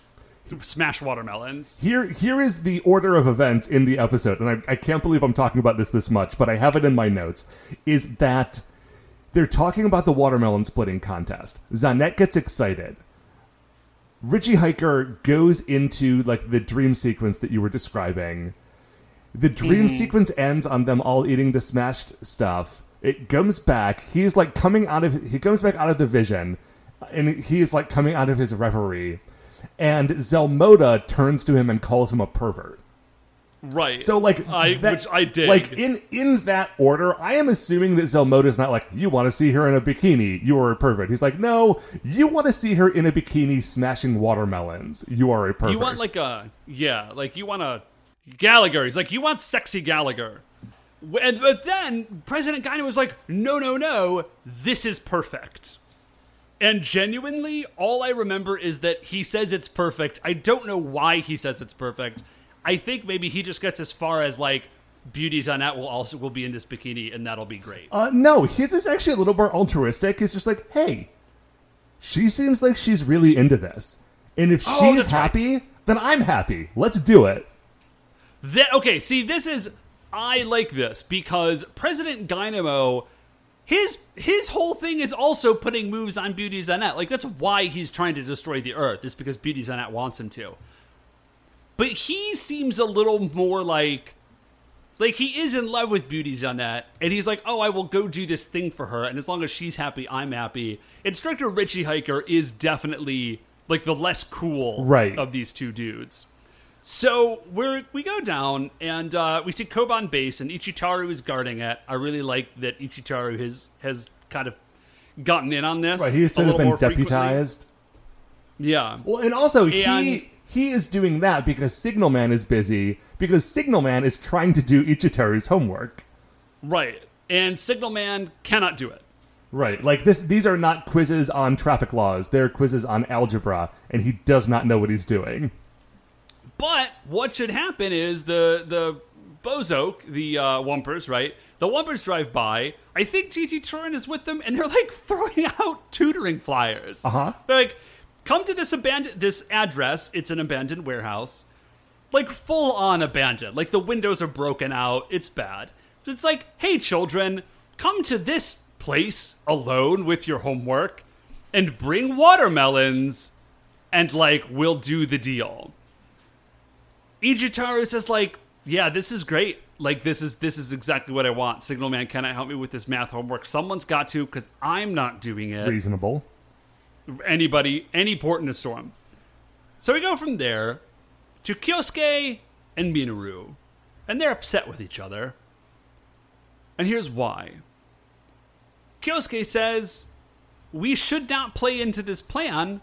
Smash watermelons. Here is the order of events in the episode, and I can't believe I'm talking about this much, but I have it in my notes, is that they're talking about the watermelon splitting contest. Zanette gets excited. Richie Hiker goes into, like, the dream sequence that you were describing. The dream sequence ends on them all eating the smashed stuff. It comes back. He's, like, he comes back out of the vision, and he is, like, coming out of his reverie. And Zelmoda turns to him and calls him a pervert. Right. So, like, which I did. Like, in that order, I am assuming that Zelmoda's not like, you want to see her in a bikini, you are a pervert. He's like, no, you want to see her in a bikini smashing watermelons, you are a pervert. You want, like, you want a Gallagher. He's like, you want sexy Gallagher. And, but then President Guinan was like, no, this is perfect. And genuinely, all I remember is that he says it's perfect. I don't know why he says it's perfect. I think maybe he just gets as far as, like, Beauty Zanette will be in this bikini, and that'll be great. No, his is actually a little more altruistic. It's just like, hey, she seems like she's really into this. And if she's happy, then I'm happy. Let's do it. I like this, because President Dynamo, his whole thing is also putting moves on Beauty Zanette. Like, that's why he's trying to destroy the Earth, is because Beauty Zanette wants him to. But he seems a little more like he is in love with Beauty Zanette, and he's like, oh, I will go do this thing for her, and as long as she's happy, I'm happy. Instructor Richie Hiker is definitely, like, the less cool of these two dudes. So we go down, and we see Koban base, and Ichitaru is guarding it. I really like that Ichitaru has kind of gotten in on this. Right, he's sort of been deputized. Frequently. Yeah. Well, and also He is doing that because Signalman is busy, because Signalman is trying to do Ichitaru's homework. Right. And Signalman cannot do it. Right. Like, these are not quizzes on traffic laws. They're quizzes on algebra, and he does not know what he's doing. But what should happen is the Bozoak, the Wumpers, right? The Wumpers drive by. I think T.T. Turin is with them, and they're, like, throwing out tutoring flyers. Uh-huh. They're like, come to this address. It's an abandoned warehouse. Like, full on abandoned. Like, the windows are broken out. It's bad. So it's like, hey, children, come to this place alone with your homework and bring watermelons, and, like, we'll do the deal. Ichitaru says, like, yeah, this is great. Like, this is exactly what I want. Signalman cannot help me with this math homework. Someone's got to, because I'm not doing it. Reasonable. Anybody, any port in a storm. So we go from there to Kyosuke and Minoru, and they're upset with each other. And here's why. Kyosuke says, we should not play into this plan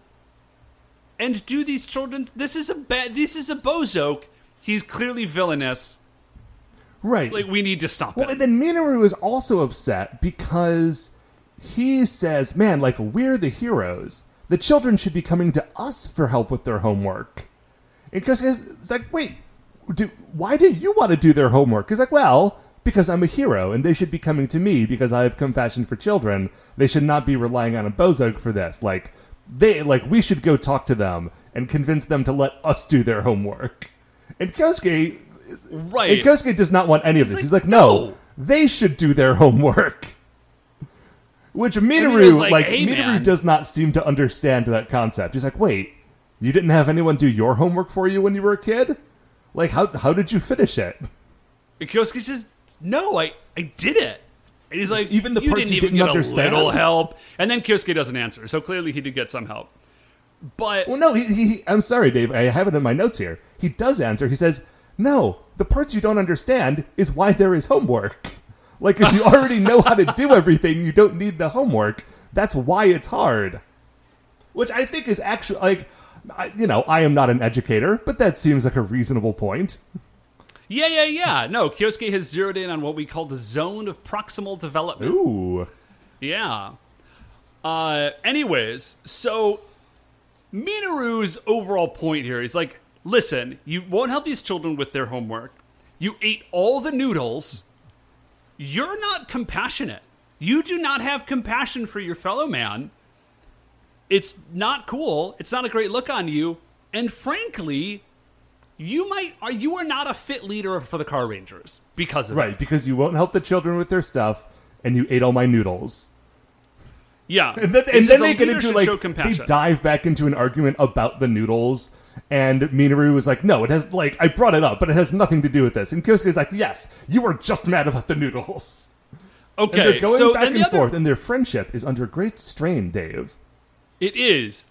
and do these children... This is a bozo. He's clearly villainous. Right. Like, we need to stop it. And then Minoru is also upset because he says, man, like, we're the heroes. The children should be coming to us for help with their homework. And Kosuke's like, wait, why do you want to do their homework? He's like, well, because I'm a hero, and they should be coming to me because I have compassion for children. They should not be relying on a bozo for this. Like, we should go talk to them and convince them to let us do their homework. And Kosuke... Right. And Kosuke does not want any of this. He's like, no, they should do their homework. Which Minoru, hey, Minoru does not seem to understand that concept. He's like, wait, you didn't have anyone do your homework for you when you were a kid? Like, how did you finish it? And Kosuke says, no, I did it. And he's like, even the parts you didn't get understand. A little help. And then Kosuke doesn't answer, so clearly he did get some help. But... Well, no, he I'm sorry, Dave, I have it in my notes here. He does answer. He says... No, the parts you don't understand is why there is homework. Like, if you already know how to do everything, you don't need the homework. That's why it's hard. Which I think is actually, I am not an educator, but that seems like a reasonable point. Yeah. No, Kyosuke has zeroed in on what we call the zone of proximal development. Ooh. Yeah. Anyways, so Minoru's overall point here is like, listen, you won't help these children with their homework. You ate all the noodles. You're not compassionate. You do not have compassion for your fellow man. It's not cool. It's not a great look on you. And frankly, you are not a fit leader for the Car Rangers because of it. Right, because you won't help the children with their stuff, and you ate all my noodles. Yeah. And then they get into, they dive back into an argument about the noodles, and Minoru was like, no, it has, I brought it up, but it has nothing to do with this. And Kyosuke's like, yes, you were just mad about the noodles. Okay. And they're going back and forth, and their friendship is under great strain, Dave. It is.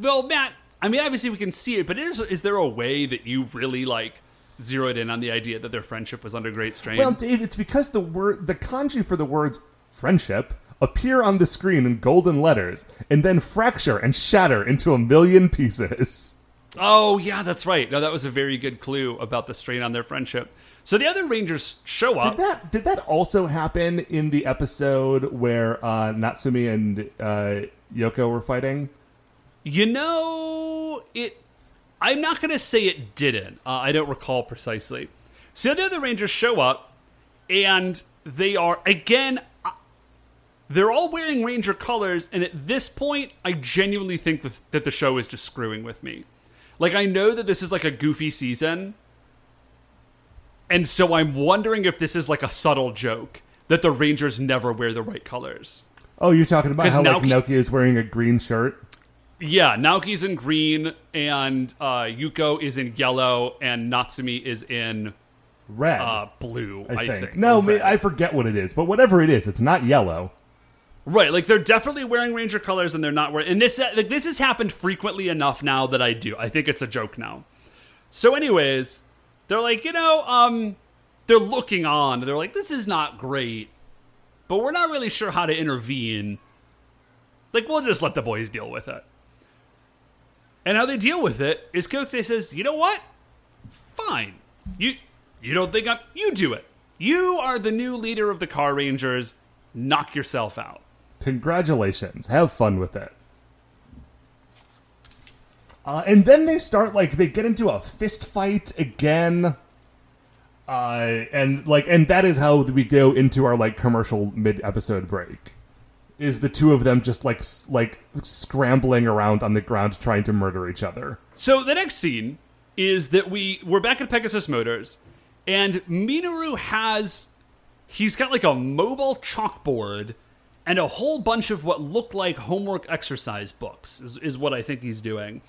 Well, Matt, I mean, obviously we can see it, but is there a way that you really, zeroed in on the idea that their friendship was under great strain? Well, Dave, it's because the kanji for the words friendship appear on the screen in golden letters, and then fracture and shatter into a million pieces. Oh, yeah, that's right. No, that was a very good clue about the strain on their friendship. So the other Rangers show up. Did that also happen in the episode where Natsumi and Yoko were fighting? I'm not going to say it didn't. I don't recall precisely. So the other Rangers show up, and they are, again... They're all wearing Ranger colors, and at this point, I genuinely think that the show is just screwing with me. Like, I know that this is a goofy season, and so I'm wondering if this is a subtle joke that the Rangers never wear the right colors. Oh, you're talking about how Naoki is wearing a green shirt? Yeah, Naoki's in green, and Yuko is in yellow, and Natsumi is in... red. Blue, I think. No, I forget what it is, but whatever it is, it's not yellow. Right, they're definitely wearing Ranger colors, and they're not wearing... And this has happened frequently enough now that I think it's a joke now. So anyways, they're they're looking on. They're like, this is not great, but we're not really sure how to intervene. We'll just let the boys deal with it. And how they deal with it is Kosuke says, you know what? Fine. You don't think you do it. You are the new leader of the Car Rangers. Knock yourself out. Congratulations. Have fun with it. And then they start, they get into a fist fight again. And that is how we go into our, commercial mid-episode break. Is the two of them just, scrambling around on the ground trying to murder each other. So the next scene is that we're back at Pegasus Motors, and Minoru has... He's got a mobile chalkboard and a whole bunch of what look like homework exercise books is what I think he's doing.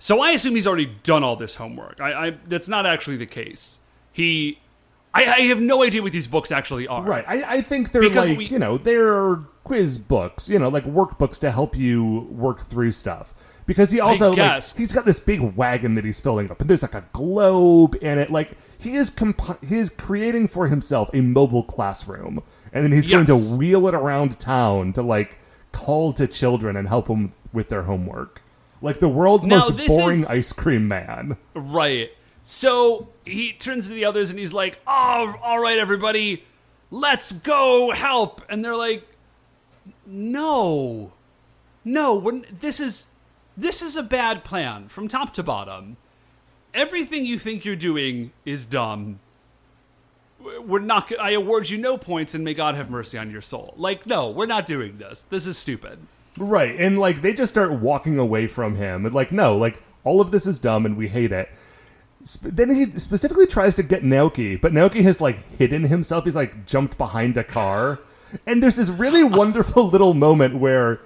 So I assume he's already done all this homework. That's not actually the case. I have no idea what these books actually are. Right. I think they're they're quiz books, workbooks to help you work through stuff. Because he also, he's got this big wagon that he's filling up, and there's, a globe in it. He is creating for himself a mobile classroom, and then he's going to wheel it around town to, call to children and help them with their homework. Like the world's most boring ice cream man. Right. So he turns to the others and he's like, "Oh, all right, everybody, let's go help." And they're like, "No, this is a bad plan from top to bottom. Everything you think you're doing is dumb. We're not. I award you no points, and may God have mercy on your soul. Like, no, we're not doing this. This is stupid." Right, and like they just start walking away from him, and like, no, like all of this is dumb, and we hate it. Then he specifically tries to get Naoki, but Naoki has like hidden himself. He's like jumped behind a car, and there's this really wonderful little moment where,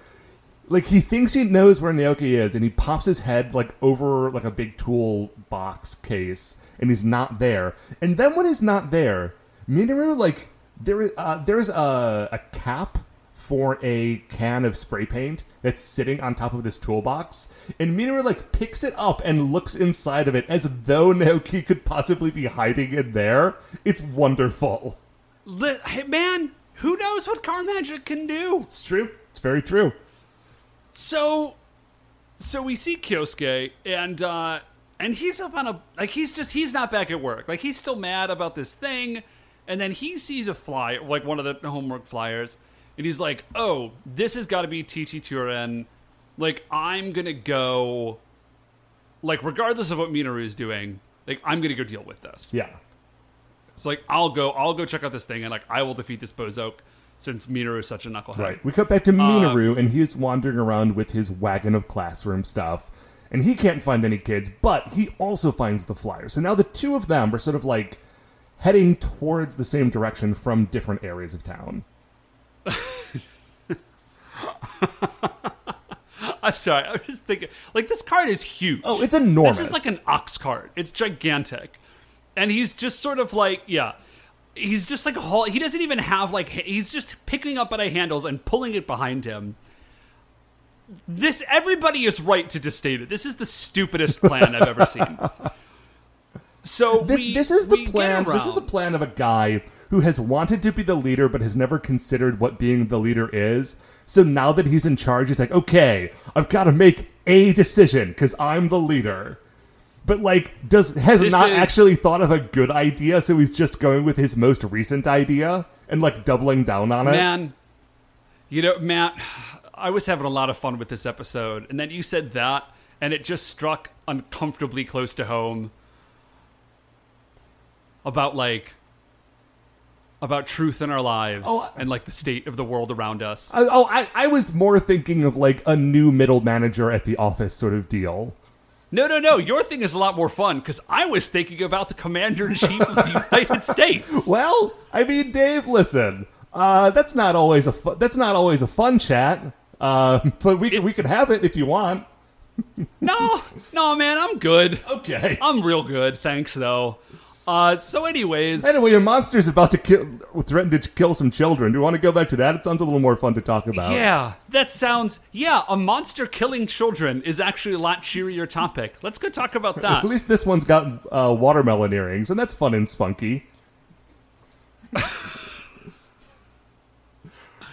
like, he thinks he knows where Naoki is, and he pops his head like over like a big toolbox case, and he's not there. And then when he's not there, Minoru, like there's a cap for a can of spray paint that's sitting on top of this toolbox, and Minoru like picks it up and looks inside of it as though Naoki could possibly be hiding in there. It's wonderful. Hey, man, who knows what car magic can do? It's true. It's very true. So we see Kyosuke, and he's up on a like he's not back at work. Like he's still mad about this thing, and then he sees a flyer, like one of the homework flyers. And he's like, oh, this has got to be T.T. Turin. Like, I'm going to go, like, regardless of what Minoru is doing, like, I'm going to go deal with this. Yeah. So, like, I'll go check out this thing, and, like, I will defeat this bozoke since Minoru is such a knucklehead. Right. We cut back to Minoru, and he's wandering around with his wagon of classroom stuff. And he can't find any kids, but he also finds the flyer. So now the two of them are sort of, like, heading towards the same direction from different areas of town. I'm sorry, I'm just thinking, like, this cart is huge. Oh, it's enormous. This is like an ox cart. It's gigantic. And he's just sort of like, yeah, he's just like a whole, he doesn't even have like, he's just picking up at a handles and pulling it behind him. This, everybody is right to disdain it. This is the stupidest plan I've ever seen. So this is the plan of a guy who has wanted to be the leader but has never considered what being the leader is. So now that he's in charge, he's like, okay, I've got to make a decision because I'm the leader. But like, actually thought of a good idea, so he's just going with his most recent idea and like doubling down on it. Man, you know, Matt, I was having a lot of fun with this episode, and then you said that, and it just struck uncomfortably close to home. About truth in our lives and, like, the state of the world around us. I was more thinking of, like, a new middle manager at the office sort of deal. No. Your thing is a lot more fun, because I was thinking about the Commander-in-Chief of the United States. Well, I mean, Dave, listen, that's not always a fun chat, but we could have it if you want. No, man, I'm good. Okay. I'm real good, thanks, though. So anyways... Anyway, a monster's about to threaten to kill some children. Do you want to go back to that? It sounds a little more fun to talk about. Yeah, that sounds... Yeah, a monster killing children is actually a lot cheerier topic. Let's go talk about that. At least this one's got watermelon earrings, and that's fun and spunky. Woo!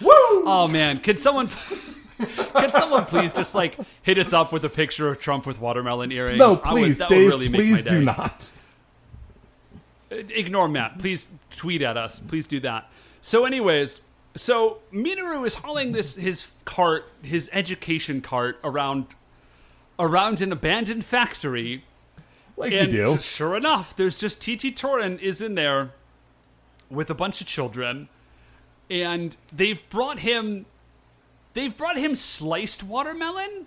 Oh, man, Can someone please just, like, hit us up with a picture of Trump with watermelon earrings? No, please, Dave, really please do not. Ignore Matt. Please tweet at us. Please do that. So anyways, Minoru is hauling his education cart around an abandoned factory. Like and you do. Sure enough, there's just T.T. Torin is in there with a bunch of children, and they've brought him sliced watermelon.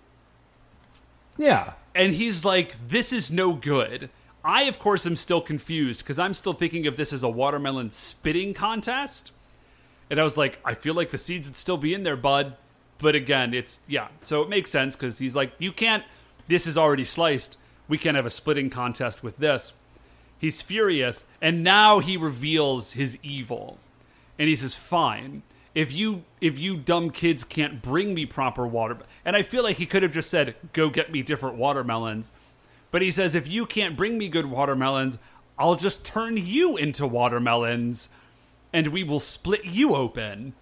Yeah. And he's like, this is no good. I, of course, am still confused because I'm still thinking of this as a watermelon spitting contest. And I was like, I feel like the seeds would still be in there, bud. But again, so it makes sense because he's like, this is already sliced. We can't have a splitting contest with this. He's furious. And now he reveals his evil. And he says, fine, if you dumb kids can't bring me proper water. And I feel like he could have just said, go get me different watermelons. But he says, if you can't bring me good watermelons, I'll just turn you into watermelons, and we will split you open.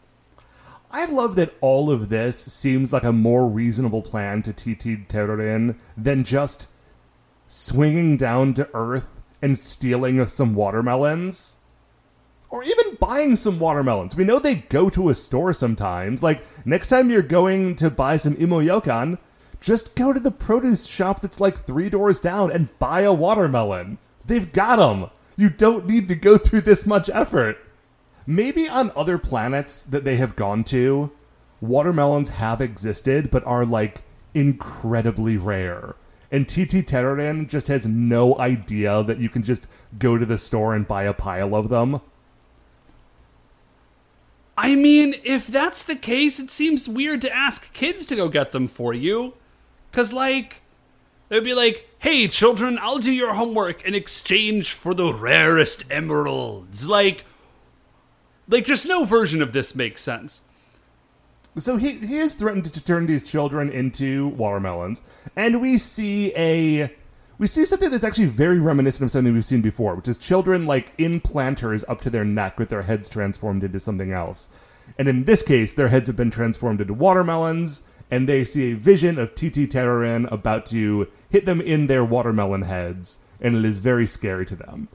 I love that all of this seems like a more reasonable plan to TT Terurin than just swinging down to Earth and stealing some watermelons. Or even buying some watermelons. We know they go to a store sometimes. Like, next time you're going to buy some imoyokan, just go to the produce shop that's like 3 doors down and buy a watermelon. They've got them. You don't need to go through this much effort. Maybe on other planets that they have gone to, watermelons have existed, but are, like, incredibly rare. And TT Terurin just has no idea that you can just go to the store and buy a pile of them. I mean, if that's the case, it seems weird to ask kids to go get them for you. Because, like, they'd be like, hey, children, I'll do your homework in exchange for the rarest emeralds. Like just no version of this makes sense. So he has threatened to turn these children into watermelons. And we see something that's actually very reminiscent of something we've seen before, which is children, like, in planters up to their neck with their heads transformed into something else. And in this case, their heads have been transformed into watermelons, and they see a vision of TT Terurin about to hit them in their watermelon heads, and it is very scary to them.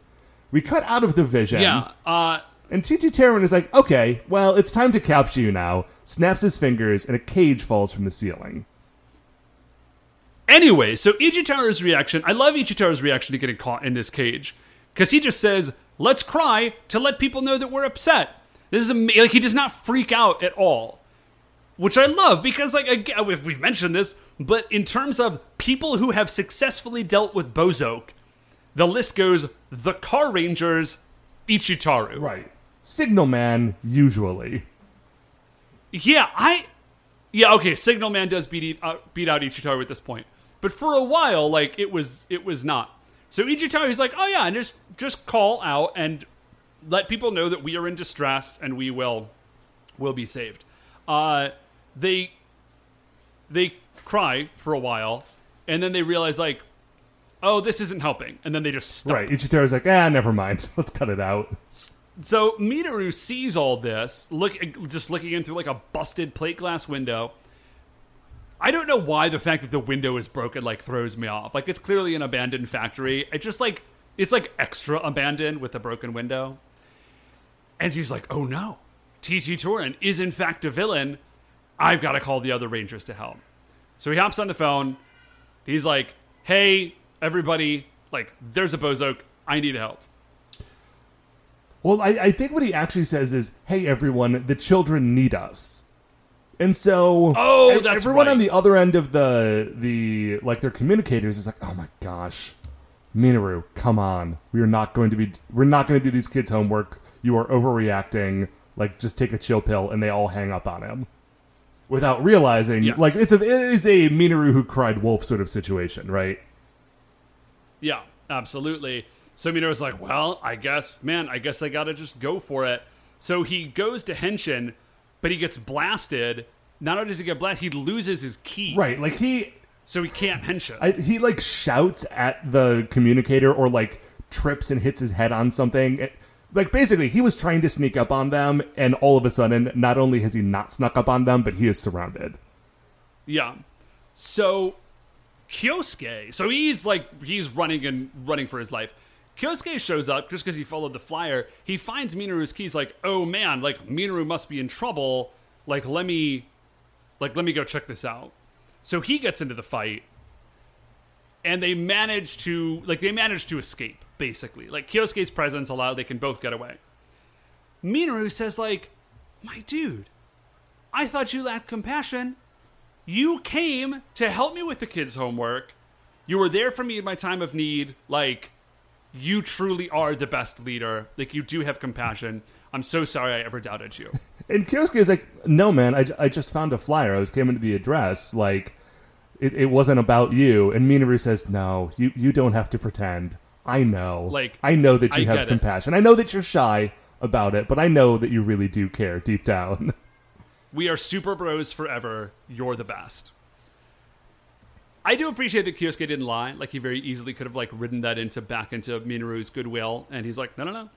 We cut out of the vision. Yeah, and TT Terurin is like, okay, well, it's time to capture you now. Snaps his fingers, and a cage falls from the ceiling. Anyway, so Ichitaro's reaction, I love Ichitaro's reaction to getting caught in this cage. Because he just says, let's cry to let people know that we're upset. This is like, he does not freak out at all. Which I love, because, like, again, if we've mentioned this, but in terms of people who have successfully dealt with Bozoke, the list goes, the Car Rangers, Ichitaru. Right. Signalman, usually. Yeah, okay, Signalman does beat out Ichitaru at this point. But for a while, like, it was not. So Ichitaru's like, oh yeah, and just call out and let people know that we are in distress and we will be saved. They cry for a while, and then they realize, like, oh, this isn't helping. And then they just stop. Right, Ichitaru's like, never mind. Let's cut it out. So Minoru sees all this, looking in through, like, a busted plate glass window. I don't know why the fact that the window is broken, like, throws me off. Like, it's clearly an abandoned factory. It just, like, it's, like, extra abandoned with a broken window. And she's like, oh no, TT Terurin is in fact a villain. I've got to call the other Rangers to help. So he hops on the phone. He's like, hey, everybody, like, there's a Bozoke. I need help. Well, I think what he actually says is, hey, everyone, the children need us. And so everyone right. On the other end of the like their communicators is like, oh, my gosh, Minoru, come on. We're not going to do these kids' homework. You are overreacting. Like, just take a chill pill. And they all hang up on him without realizing. Yes. Like, it is a Minoru who cried wolf sort of situation, right? Yeah, absolutely. So Minoru's like, well, I guess I gotta just go for it. So he goes to Henshin, but he gets blasted. Not only does he get blasted, he loses his key. Right, like so he can't Henshin. He, like, shouts at the communicator or, like, trips and hits his head on something. Like, basically, he was trying to sneak up on them, and all of a sudden, not only has he not snuck up on them, but he is surrounded. Yeah. So Kyosuke, so he's running for his life. Kyosuke shows up just because he followed the flyer. He finds Minoru's keys, like, oh man, like, Minoru must be in trouble. Like, let me go check this out. So he gets into the fight, and they manage to escape, basically. Like, Kyosuke's presence allowed they can both get away. Minoru says, like, my dude, I thought you lacked compassion. You came to help me with the kids' homework. You were there for me in my time of need. Like, you truly are the best leader. Like, you do have compassion. I'm so sorry I ever doubted you. And Kyosuke is like, no, man, I just found a flyer. I just came into the address. Like, it wasn't about you. And Minoru says, no, you don't have to pretend. I know. Like, I know that you have compassion. I know that you're shy about it, but I know that you really do care deep down. We are super bros forever. You're the best. I do appreciate that Kyosuke didn't lie. Like, he very easily could have, like, ridden that back into Minoru's goodwill. And he's like, no.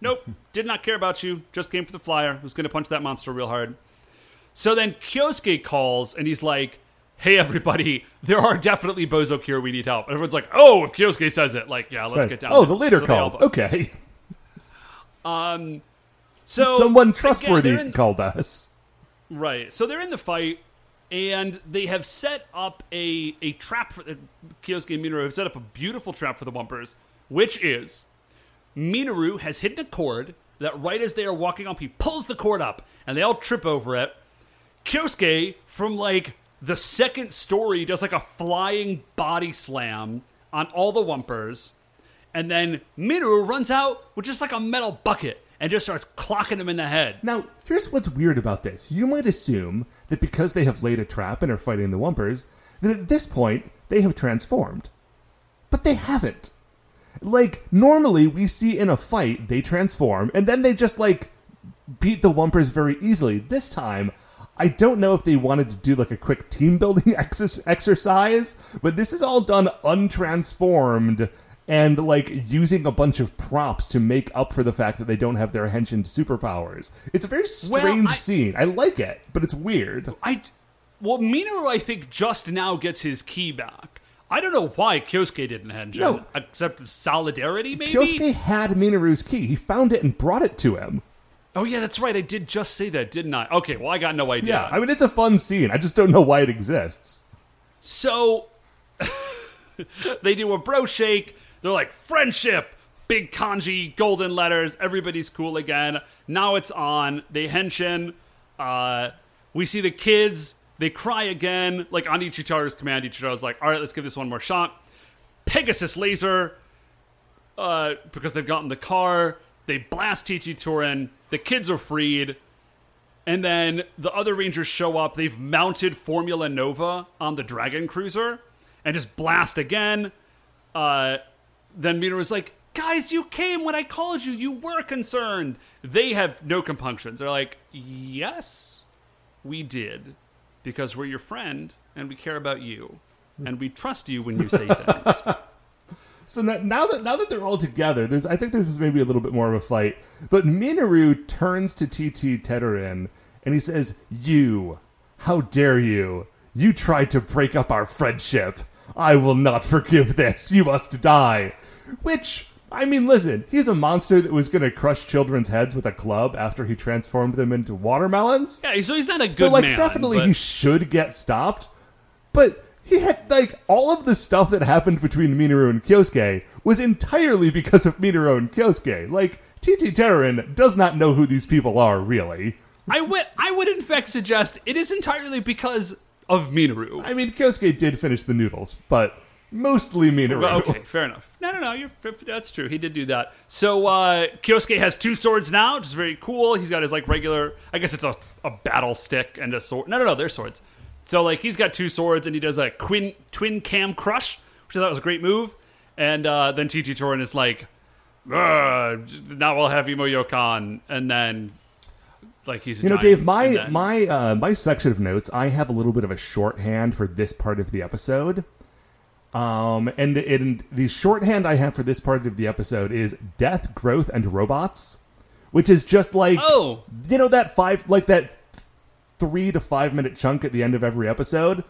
Nope. Did not care about you. Just came for the flyer. Was going to punch that monster real hard. So then Kyosuke calls and he's like, hey, everybody, there are definitely Bozoki here. We need help. And everyone's like, oh, if Kyosuke says it, like, yeah, let's get down. Oh, there. The leader so called. Okay. So someone trustworthy again, called us. Right. So they're in the fight and they have set up a trap. For Kyosuke and Minoru have set up a beautiful trap for the bumpers, which is Minoru has hidden a cord that right as they are walking up, he pulls the cord up and they all trip over it. Kyosuke from like the second story does like a flying body slam on all the Wumpers. And then Minoru runs out with just like a metal bucket and just starts clocking him in the head. Now, here's what's weird about this. You might assume that because they have laid a trap and are fighting the Wumpers, that at this point they have transformed. But they haven't. Like, normally we see in a fight they transform and then they just like beat the Wumpers very easily. This time, I don't know if they wanted to do like a quick team building exercise, but this is all done untransformed and like using a bunch of props to make up for the fact that they don't have their henching superpowers. It's a very strange scene. I like it, but it's weird. Minoru, I think, just now gets his key back. I don't know why Kyosuke didn't henshin, except solidarity, maybe? Kyosuke had Minoru's key. He found it and brought it to him. Oh, yeah, that's right. I did just say that, didn't I? Okay, well, I got no idea. Yeah, I mean, it's a fun scene. I just don't know why it exists. So, they do a bro shake. They're like, friendship! Big kanji, golden letters. Everybody's cool again. Now it's on. They henshin. We see the kids. They cry again. Like, on Ichicharo's command, Ichicharo's like, all right, let's give this one more shot. Pegasus laser. Because they've gotten the car. They blast T.T. Turin. The kids are freed. And then the other Rangers show up. They've mounted Formula Nova on the Dragon Cruiser and just blast again. Then Minoru's like, guys, you came when I called you. You were concerned. They have no compunctions. They're like, yes, we did. Because we're your friend and we care about you. And we trust you when you say things. So now that they're all together, I think there's maybe a little bit more of a fight. But Minoru turns to T.T. Teterin and he says, you, how dare you? You tried to break up our friendship. I will not forgive this. You must die. Which, I mean, listen, he's a monster that was going to crush children's heads with a club after he transformed them into watermelons. Yeah, so he's not a good man. So, definitely he should get stopped. But he had, all of the stuff that happened between Minoru and Kyosuke was entirely because of Minoru and Kyosuke. Like, T.T. Teterin does not know who these people are, really. I would in fact, suggest it is entirely because of Minoru. I mean, Kyosuke did finish the noodles, but mostly Minoru. Well, okay, fair enough. No, that's true. He did do that. So, Kyosuke has two swords now, which is very cool. He's got his, regular, I guess it's a battle stick and a sword. No, they're swords. So, he's got two swords, and he does a twin cam crush, which I thought was a great move. And then T.T. Turin is like, now we'll have Imo Yokan. And then, he's a giant. Dave, my section of notes, I have a little bit of a shorthand for this part of the episode. And the shorthand I have for this part of the episode is death, growth, and robots, which is just that 3 to 5 minute chunk at the end of every episode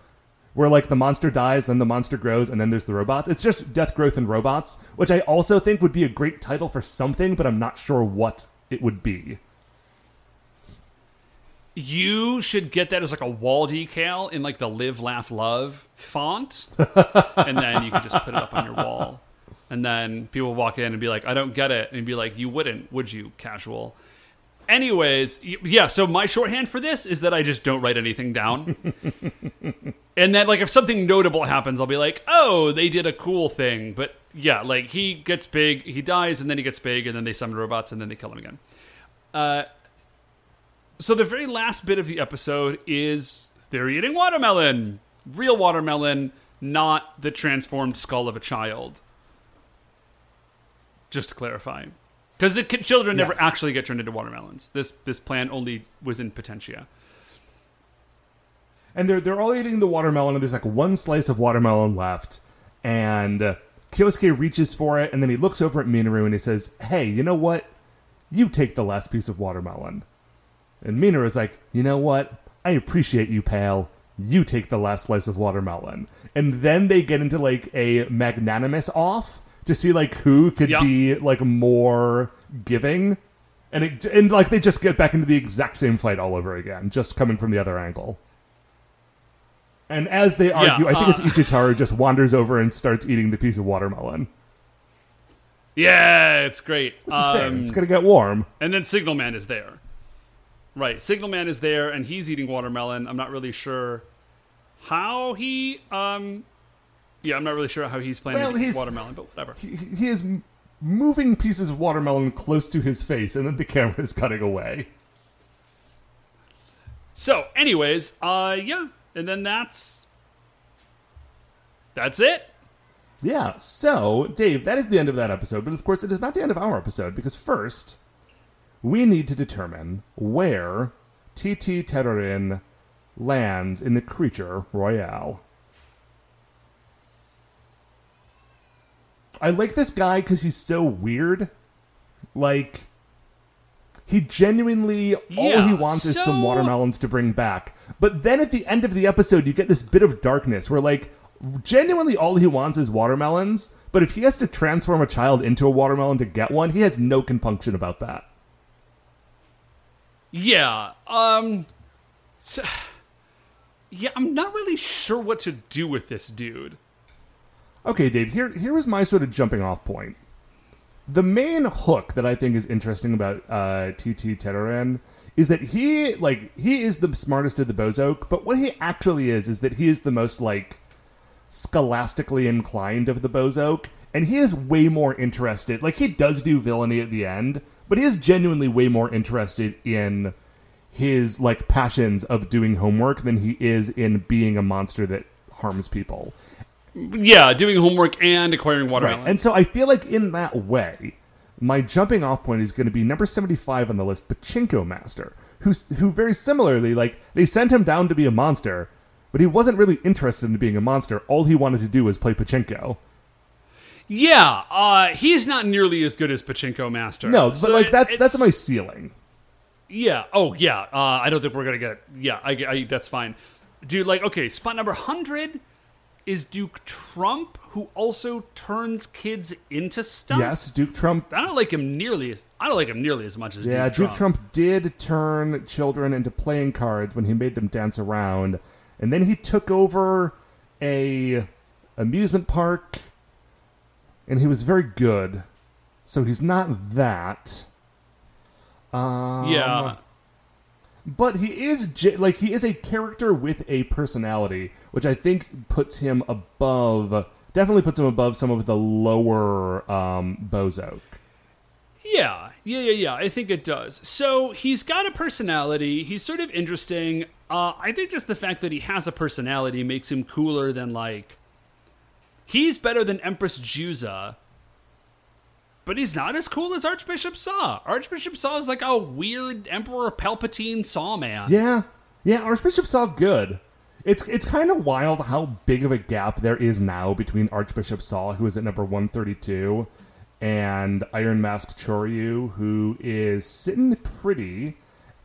where the monster dies, then the monster grows, and then there's the robots. It's just death, growth, and robots, which I also think would be a great title for something, but I'm not sure what it would be. You should get that as a wall decal in the live, laugh, love font. And then you can just put it up on your wall. And then people walk in and be like, I don't get it. And be like, you wouldn't, would you, casual? Anyways, yeah, so my shorthand for this is that I just don't write anything down. And then, if something notable happens, I'll be like, oh, they did a cool thing. But, yeah, he gets big, he dies, and then he gets big, and then they summon robots, and then they kill him again. So the very last bit of the episode is they're eating watermelon. Real watermelon, not the transformed skull of a child. Just to clarify. Because the children never actually get turned into watermelons. This plan only was in potentia. And they're all eating the watermelon, and there's one slice of watermelon left. And Kyosuke reaches for it, and then he looks over at Minoru, and he says, hey, you know what? You take the last piece of watermelon. And Minoru's like, you know what? I appreciate you, pal. You take the last slice of watermelon. And then they get into, like, a magnanimous off to see, like, who could be, like, more giving. And, like, they just get back into the exact same fight all over again, just coming from the other angle. And as they argue, I think it's Ichitaru just wanders over and starts eating the piece of watermelon. Yeah, it's great. Which is fair. It's going to get warm. And then Signalman is there. Right, Signalman is there, and he's eating watermelon. I'm not really sure how he... I'm not really sure how he's planning to eat watermelon, but whatever. He is moving pieces of watermelon close to his face, and then the camera is cutting away. So, anyways, and then that's it. Yeah, so, Dave, that is the end of that episode, but of course it is not the end of our episode, because first... we need to determine where T.T. Terurin lands in the Creature Royale. I like this guy because he's so weird. Like, he genuinely, all he wants is some watermelons to bring back. But then at the end of the episode, you get this bit of darkness where, like, genuinely all he wants is watermelons. But if he has to transform a child into a watermelon to get one, he has no compunction about that. Yeah, I'm not really sure what to do with this dude. Okay, Dave, here is my sort of jumping off point. The main hook that I think is interesting about T.T. Terurin is that he is the smartest of the Bozoak, but what he actually is that he is the most, like, scholastically inclined of the Bozoak, and he is way more interested. Like, he does do villainy at the end, but he is genuinely way more interested in his, like, passions of doing homework than he is in being a monster that harms people. Yeah, doing homework and acquiring watermelon. Right. And so I feel like in that way, my jumping off point is going to be number 75 on the list, Pachinko Master, who very similarly, like, they sent him down to be a monster, but he wasn't really interested in being a monster. All he wanted to do was play pachinko. Yeah, he's not nearly as good as Pachinko Master. No, but so that's my ceiling. Yeah. Oh, yeah. I don't think we're gonna get. Yeah, I that's fine, dude. Like, okay, spot number 100 is Duke Trump, who also turns kids into stuff. Yes, Duke Trump. I don't like him nearly as much as Duke Trump. Yeah, Duke Trump did turn children into playing cards when he made them dance around, and then he took over an amusement park. And he was very good, so he's not that. But he is a character with a personality, which I think definitely puts him above some of the lower Bozo. Yeah. I think it does. So he's got a personality. He's sort of interesting. I think just the fact that he has a personality makes him cooler than, like. He's better than Empress Juza, but he's not as cool as Archbishop Saw. Archbishop Saw is like a weird Emperor Palpatine Saw man. Yeah, Archbishop Saw good. It's kind of wild how big of a gap there is now between Archbishop Saw, who is at number 132, and Iron Mask Choryu, who is sitting pretty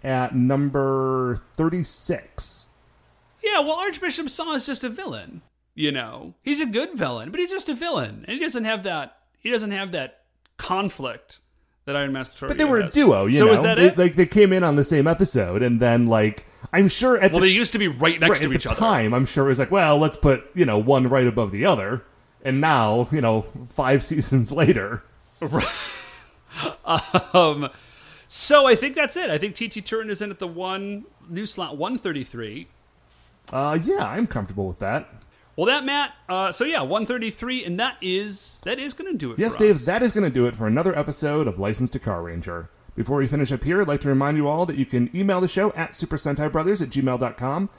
at number 36. Yeah, well, Archbishop Saw is just a villain. You know, he's a good villain, but he's just a villain. And he doesn't have that conflict that Iron Mask Choryu. But they were a duo, you know. So is that it? Like, they came in on the same episode, and then, like, I'm sure at they used to be right next to each other. At the time, I'm sure it was like, well, let's put, you know, one right above the other. And now, you know, 5 seasons later. Right. So I think that's it. I think T.T. Terurin is in at the new slot 133. Yeah, I'm comfortable with that. Well, that, Matt, 133, and that is going to do it for us. Yes, Dave, that is going to do it for another episode of Licensed to Car Ranger. Before we finish up here, I'd like to remind you all that you can email the show at supersentibrothers@gmail.com.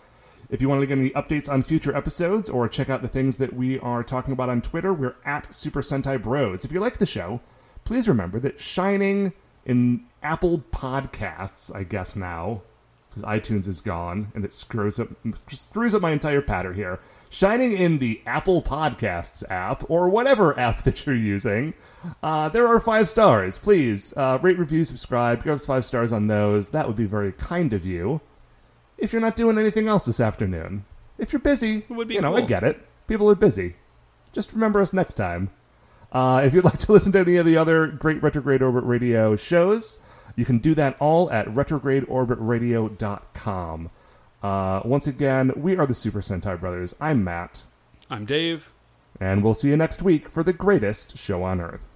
If you want to get any updates on future episodes or check out the things that we are talking about on Twitter, we're at Super Sentai Bros. If you like the show, please remember that Shining in Apple Podcasts, I guess now, because iTunes is gone, and it screws up my entire pattern here. Shining in the Apple Podcasts app, or whatever app that you're using, there are 5 stars. Please, rate, review, subscribe, give us 5 stars on those. That would be very kind of you. if you're not doing anything else this afternoon. If you're busy, it would be cool. I get it. People are busy. Just remember us next time. If you'd like to listen to any of the other great Retrograde Orbit Radio shows, you can do that all at retrogradeorbitradio.com. Once again, we are the Super Sentai Brothers. I'm Matt. I'm Dave. And we'll see you next week for the greatest show on Earth.